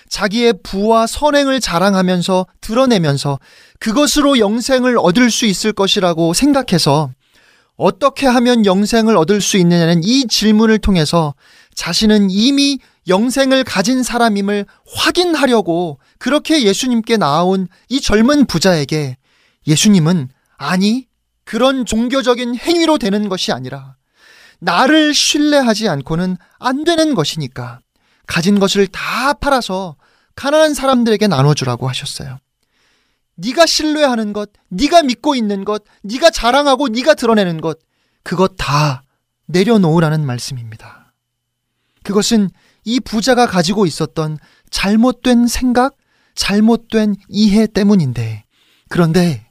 자기의 부와 선행을 자랑하면서 드러내면서 그것으로 영생을 얻을 수 있을 것이라고 생각해서 어떻게 하면 영생을 얻을 수 있느냐는 이 질문을 통해서 자신은 이미 영생을 가진 사람임을 확인하려고 그렇게 예수님께 나아온 이 젊은 부자에게 예수님은 아니, 그런 종교적인 행위로 되는 것이 아니라 나를 신뢰하지 않고는 안 되는 것이니까 가진 것을 다 팔아서 가난한 사람들에게 나눠주라고 하셨어요. 네가 신뢰하는 것, 네가 믿고 있는 것, 네가 자랑하고 네가 드러내는 것, 그것 다 내려놓으라는 말씀입니다. 그것은 이 부자가 가지고 있었던 잘못된 생각, 잘못된 이해 때문인데, 그런데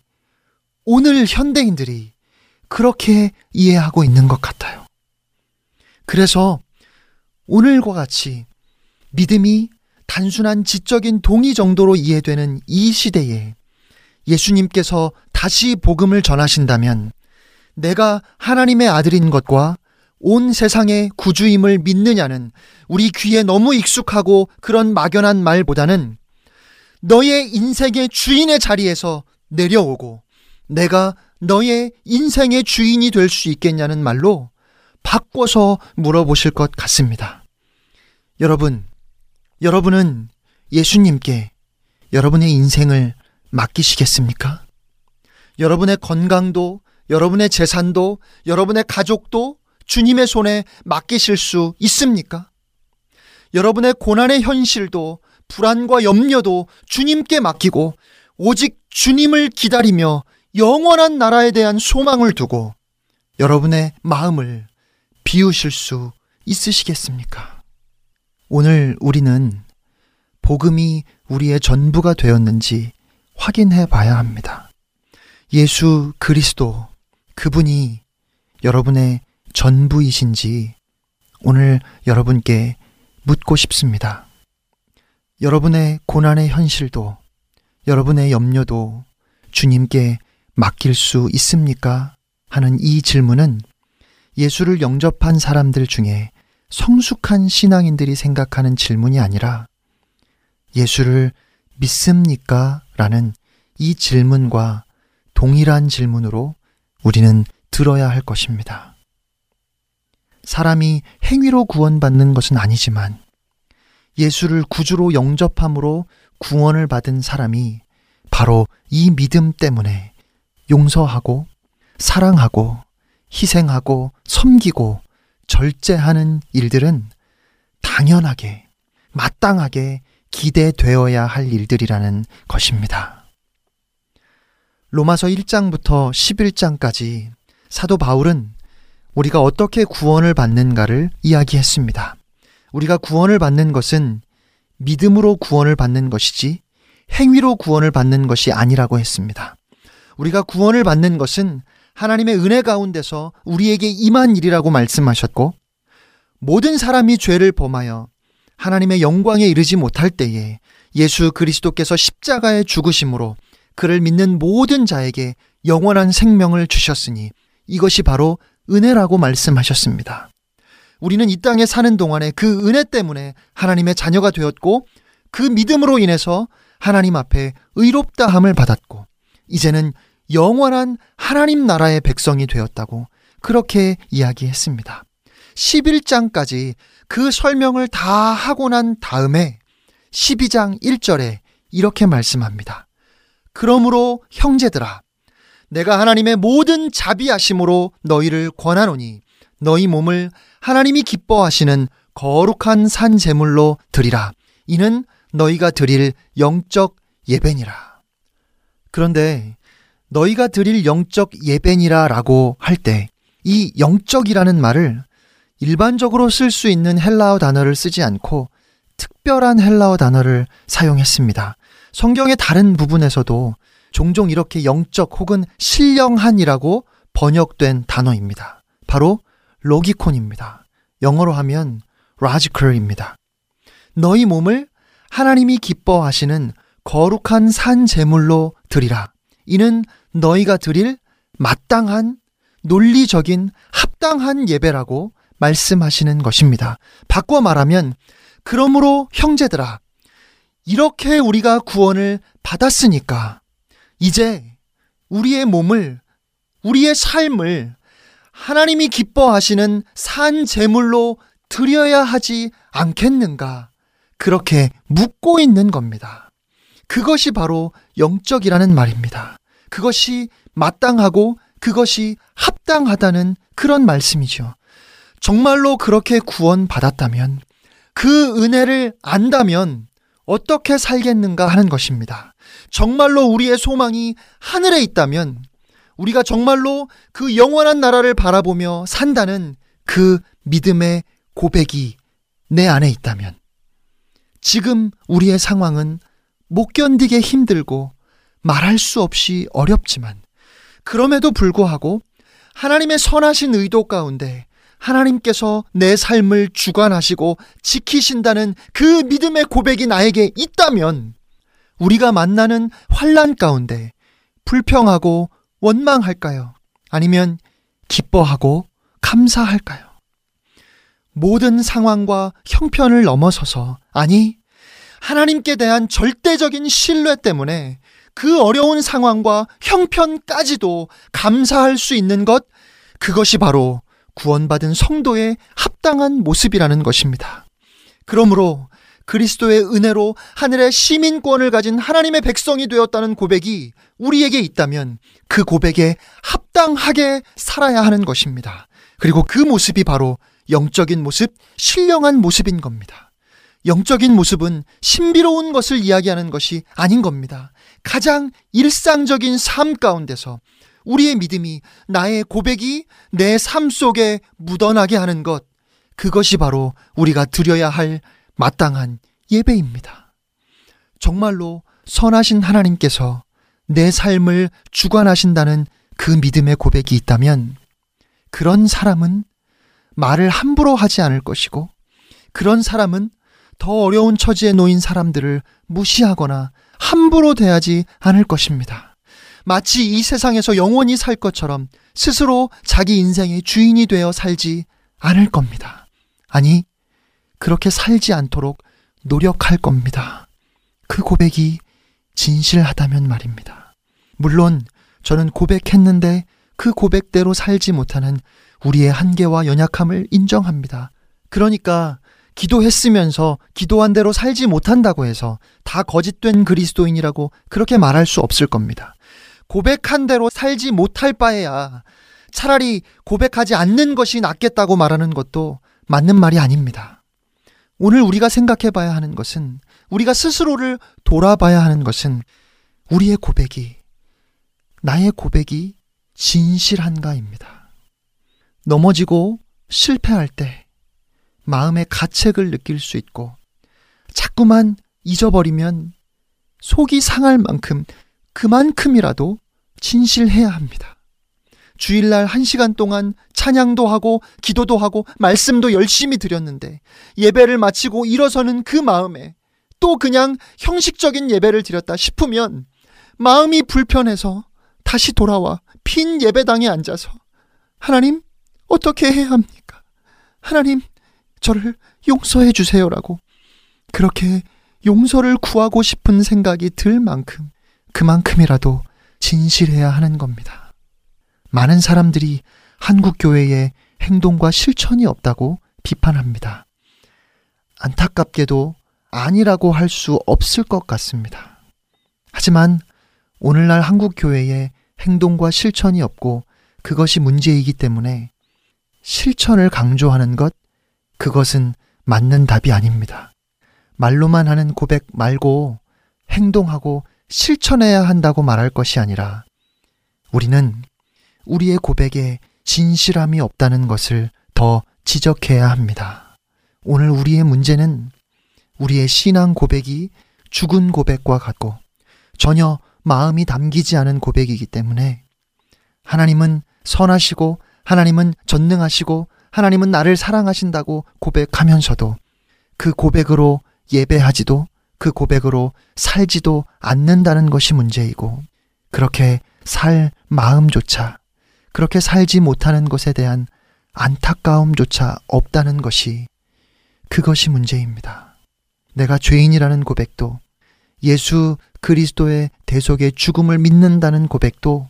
오늘 현대인들이 그렇게 이해하고 있는 것 같아요. 그래서 오늘과 같이 믿음이 단순한 지적인 동의 정도로 이해되는 이 시대에 예수님께서 다시 복음을 전하신다면 내가 하나님의 아들인 것과 온 세상의 구주임을 믿느냐는 우리 귀에 너무 익숙하고 그런 막연한 말보다는 너의 인생의 주인의 자리에서 내려오고 내가 너의 인생의 주인이 될 수 있겠냐는 말로 바꿔서 물어보실 것 같습니다. 여러분, 여러분은 예수님께 여러분의 인생을 맡기시겠습니까? 여러분의 건강도, 여러분의 재산도, 여러분의 가족도 주님의 손에 맡기실 수 있습니까? 여러분의 고난의 현실도, 불안과 염려도 주님께 맡기고 오직 주님을 기다리며 영원한 나라에 대한 소망을 두고 여러분의 마음을 비우실 수 있으시겠습니까? 오늘 우리는 복음이 우리의 전부가 되었는지 확인해 봐야 합니다. 예수 그리스도, 그분이 여러분의 전부이신지 오늘 여러분께 묻고 싶습니다. 여러분의 고난의 현실도, 여러분의 염려도 주님께 맡길 수 있습니까? 하는 이 질문은 예수를 영접한 사람들 중에 성숙한 신앙인들이 생각하는 질문이 아니라 예수를 믿습니까? 라는 이 질문과 동일한 질문으로 우리는 들어야 할 것입니다. 사람이 행위로 구원받는 것은 아니지만 예수를 구주로 영접함으로 구원을 받은 사람이 바로 이 믿음 때문에 용서하고 사랑하고 희생하고 섬기고 절제하는 일들은 당연하게, 마땅하게 기대되어야 할 일들이라는 것입니다. 로마서 1장부터 11장까지 사도 바울은 우리가 어떻게 구원을 받는가를 이야기했습니다. 우리가 구원을 받는 것은 믿음으로 구원을 받는 것이지 행위로 구원을 받는 것이 아니라고 했습니다. 우리가 구원을 받는 것은 하나님의 은혜 가운데서 우리에게 임한 일이라고 말씀하셨고, 모든 사람이 죄를 범하여 하나님의 영광에 이르지 못할 때에 예수 그리스도께서 십자가에 죽으심으로 그를 믿는 모든 자에게 영원한 생명을 주셨으니 이것이 바로 은혜라고 말씀하셨습니다. 우리는 이 땅에 사는 동안에 그 은혜 때문에 하나님의 자녀가 되었고, 그 믿음으로 인해서 하나님 앞에 의롭다함을 받았고 이제는 영원한 하나님 나라의 백성이 되었다고 그렇게 이야기했습니다. 11장까지 그 설명을 다 하고 난 다음에 12장 1절에 이렇게 말씀합니다. 그러므로 형제들아, 내가 하나님의 모든 자비하심으로 너희를 권하노니 너희 몸을 하나님이 기뻐하시는 거룩한 산 제물로 드리라. 이는 너희가 드릴 영적 예배니라. 그런데 너희가 드릴 영적 예배니라 라고 할 때 이 영적이라는 말을 일반적으로 쓸 수 있는 헬라어 단어를 쓰지 않고 특별한 헬라어 단어를 사용했습니다. 성경의 다른 부분에서도 종종 이렇게 영적 혹은 신령한이라고 번역된 단어입니다. 바로 로기콘입니다. 영어로 하면 logical입니다. 너희 몸을 하나님이 기뻐하시는 거룩한 산 제물로 드리라. 이는 너희가 드릴 마땅한, 논리적인, 합당한 예배라고 말씀하시는 것입니다. 바꿔 말하면, 그러므로 형제들아, 이렇게 우리가 구원을 받았으니까 이제 우리의 몸을, 우리의 삶을 하나님이 기뻐하시는 산 제물로 드려야 하지 않겠는가? 그렇게 묻고 있는 겁니다. 그것이 바로 영적이라는 말입니다. 그것이 마땅하고 그것이 합당하다는 그런 말씀이죠. 정말로 그렇게 구원받았다면, 그 은혜를 안다면 어떻게 살겠는가 하는 것입니다. 정말로 우리의 소망이 하늘에 있다면, 우리가 정말로 그 영원한 나라를 바라보며 산다는 그 믿음의 고백이 내 안에 있다면, 지금 우리의 상황은 못 견디게 힘들고 말할 수 없이 어렵지만, 그럼에도 불구하고 하나님의 선하신 의도 가운데 하나님께서 내 삶을 주관하시고 지키신다는 그 믿음의 고백이 나에게 있다면, 우리가 만나는 환난 가운데 불평하고 원망할까요? 아니면 기뻐하고 감사할까요? 모든 상황과 형편을 넘어서서, 아니 하나님께 대한 절대적인 신뢰 때문에 그 어려운 상황과 형편까지도 감사할 수 있는 것, 그것이 바로 구원받은 성도의 합당한 모습이라는 것입니다. 그러므로 그리스도의 은혜로 하늘의 시민권을 가진 하나님의 백성이 되었다는 고백이 우리에게 있다면 그 고백에 합당하게 살아야 하는 것입니다. 그리고 그 모습이 바로 영적인 모습, 신령한 모습인 겁니다. 영적인 모습은 신비로운 것을 이야기하는 것이 아닌 겁니다. 가장 일상적인 삶 가운데서 우리의 믿음이, 나의 고백이 내 삶 속에 묻어나게 하는 것, 그것이 바로 우리가 드려야 할 마땅한 예배입니다. 정말로 선하신 하나님께서 내 삶을 주관하신다는 그 믿음의 고백이 있다면 그런 사람은 말을 함부로 하지 않을 것이고, 그런 사람은 더 어려운 처지에 놓인 사람들을 무시하거나 함부로 대하지 않을 것입니다. 마치 이 세상에서 영원히 살 것처럼 스스로 자기 인생의 주인이 되어 살지 않을 겁니다. 아니, 그렇게 살지 않도록 노력할 겁니다. 그 고백이 진실하다면 말입니다. 물론 저는 고백했는데 그 고백대로 살지 못하는 우리의 한계와 연약함을 인정합니다. 그러니까 기도했으면서 기도한 대로 살지 못한다고 해서 다 거짓된 그리스도인이라고 그렇게 말할 수 없을 겁니다. 고백한 대로 살지 못할 바에야 차라리 고백하지 않는 것이 낫겠다고 말하는 것도 맞는 말이 아닙니다. 오늘 우리가 생각해 봐야 하는 것은, 우리가 스스로를 돌아봐야 하는 것은, 우리의 고백이, 나의 고백이 진실한가입니다. 넘어지고 실패할 때 마음의 가책을 느낄 수 있고, 자꾸만 잊어버리면 속이 상할 만큼, 그만큼이라도 진실해야 합니다. 주일날 1시간 동안 찬양도 하고 기도도 하고 말씀도 열심히 드렸는데, 예배를 마치고 일어서는 그 마음에 또 그냥 형식적인 예배를 드렸다 싶으면 마음이 불편해서 다시 돌아와 빈 예배당에 앉아서, 하나님 어떻게 해야 합니까? 하나님 저를 용서해 주세요라고 그렇게 용서를 구하고 싶은 생각이 들 만큼, 그만큼이라도 진실해야 하는 겁니다. 많은 사람들이 한국교회의 행동과 실천이 없다고 비판합니다. 안타깝게도 아니라고 할 수 없을 것 같습니다. 하지만 오늘날 한국교회의 행동과 실천이 없고 그것이 문제이기 때문에 실천을 강조하는 것, 그것은 맞는 답이 아닙니다. 말로만 하는 고백 말고 행동하고 실천해야 한다고 말할 것이 아니라, 우리는 우리의 고백에 진실함이 없다는 것을 더 지적해야 합니다. 오늘 우리의 문제는 우리의 신앙 고백이 죽은 고백과 같고 전혀 마음이 담기지 않은 고백이기 때문에, 하나님은 선하시고 하나님은 전능하시고 하나님은 나를 사랑하신다고 고백하면서도 그 고백으로 예배하지도 그 고백으로 살지도 않는다는 것이 문제이고, 그렇게 살 마음조차, 그렇게 살지 못하는 것에 대한 안타까움조차 없다는 것이, 그것이 문제입니다. 내가 죄인이라는 고백도, 예수 그리스도의 대속의 죽음을 믿는다는 고백도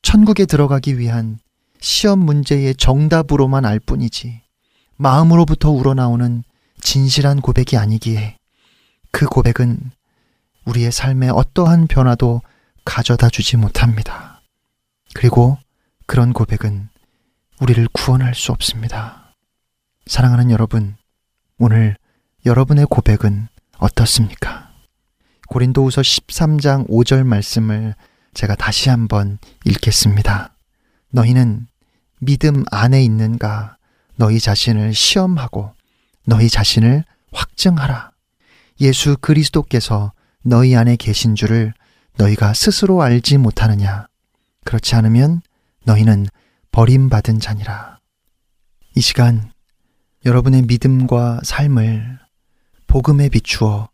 천국에 들어가기 위한 시험 문제의 정답으로만 알 뿐이지 마음으로부터 우러나오는 진실한 고백이 아니기에 그 고백은 우리의 삶에 어떠한 변화도 가져다 주지 못합니다. 그리고 그런 고백은 우리를 구원할 수 없습니다. 사랑하는 여러분, 오늘 여러분의 고백은 어떻습니까? 고린도후서 13장 5절 말씀을 제가 다시 한번 읽겠습니다. 너희는 믿음 안에 있는가 너희 자신을 시험하고 너희 자신을 확증하라. 예수 그리스도께서 너희 안에 계신 줄을 너희가 스스로 알지 못하느냐. 그렇지 않으면 너희는 버림받은 자니라. 이 시간 여러분의 믿음과 삶을 복음에 비추어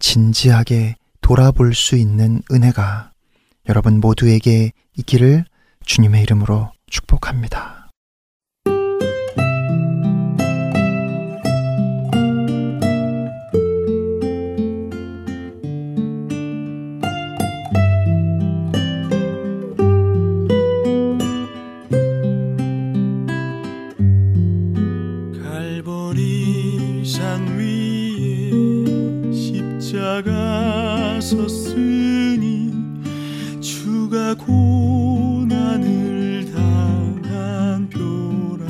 진지하게 돌아볼 수 있는 은혜가 여러분 모두에게 있기를 주님의 이름으로 축복합니다. 나섰으니 주가 고난을 당한 뼈라.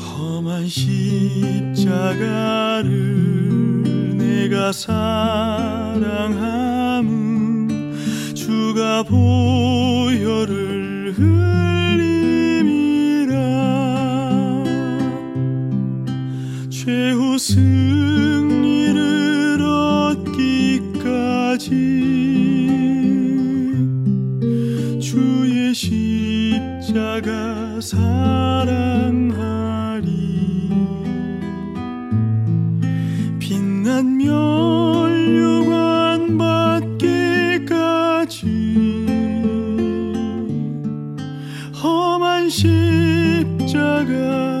험한 십자가를 내가 사랑함은 주가 보혈을 흘림이라. 최후 승리를 얻기까지 주의 십자가 사랑하리. 빛난 면류관 밖에까지 험한 십자가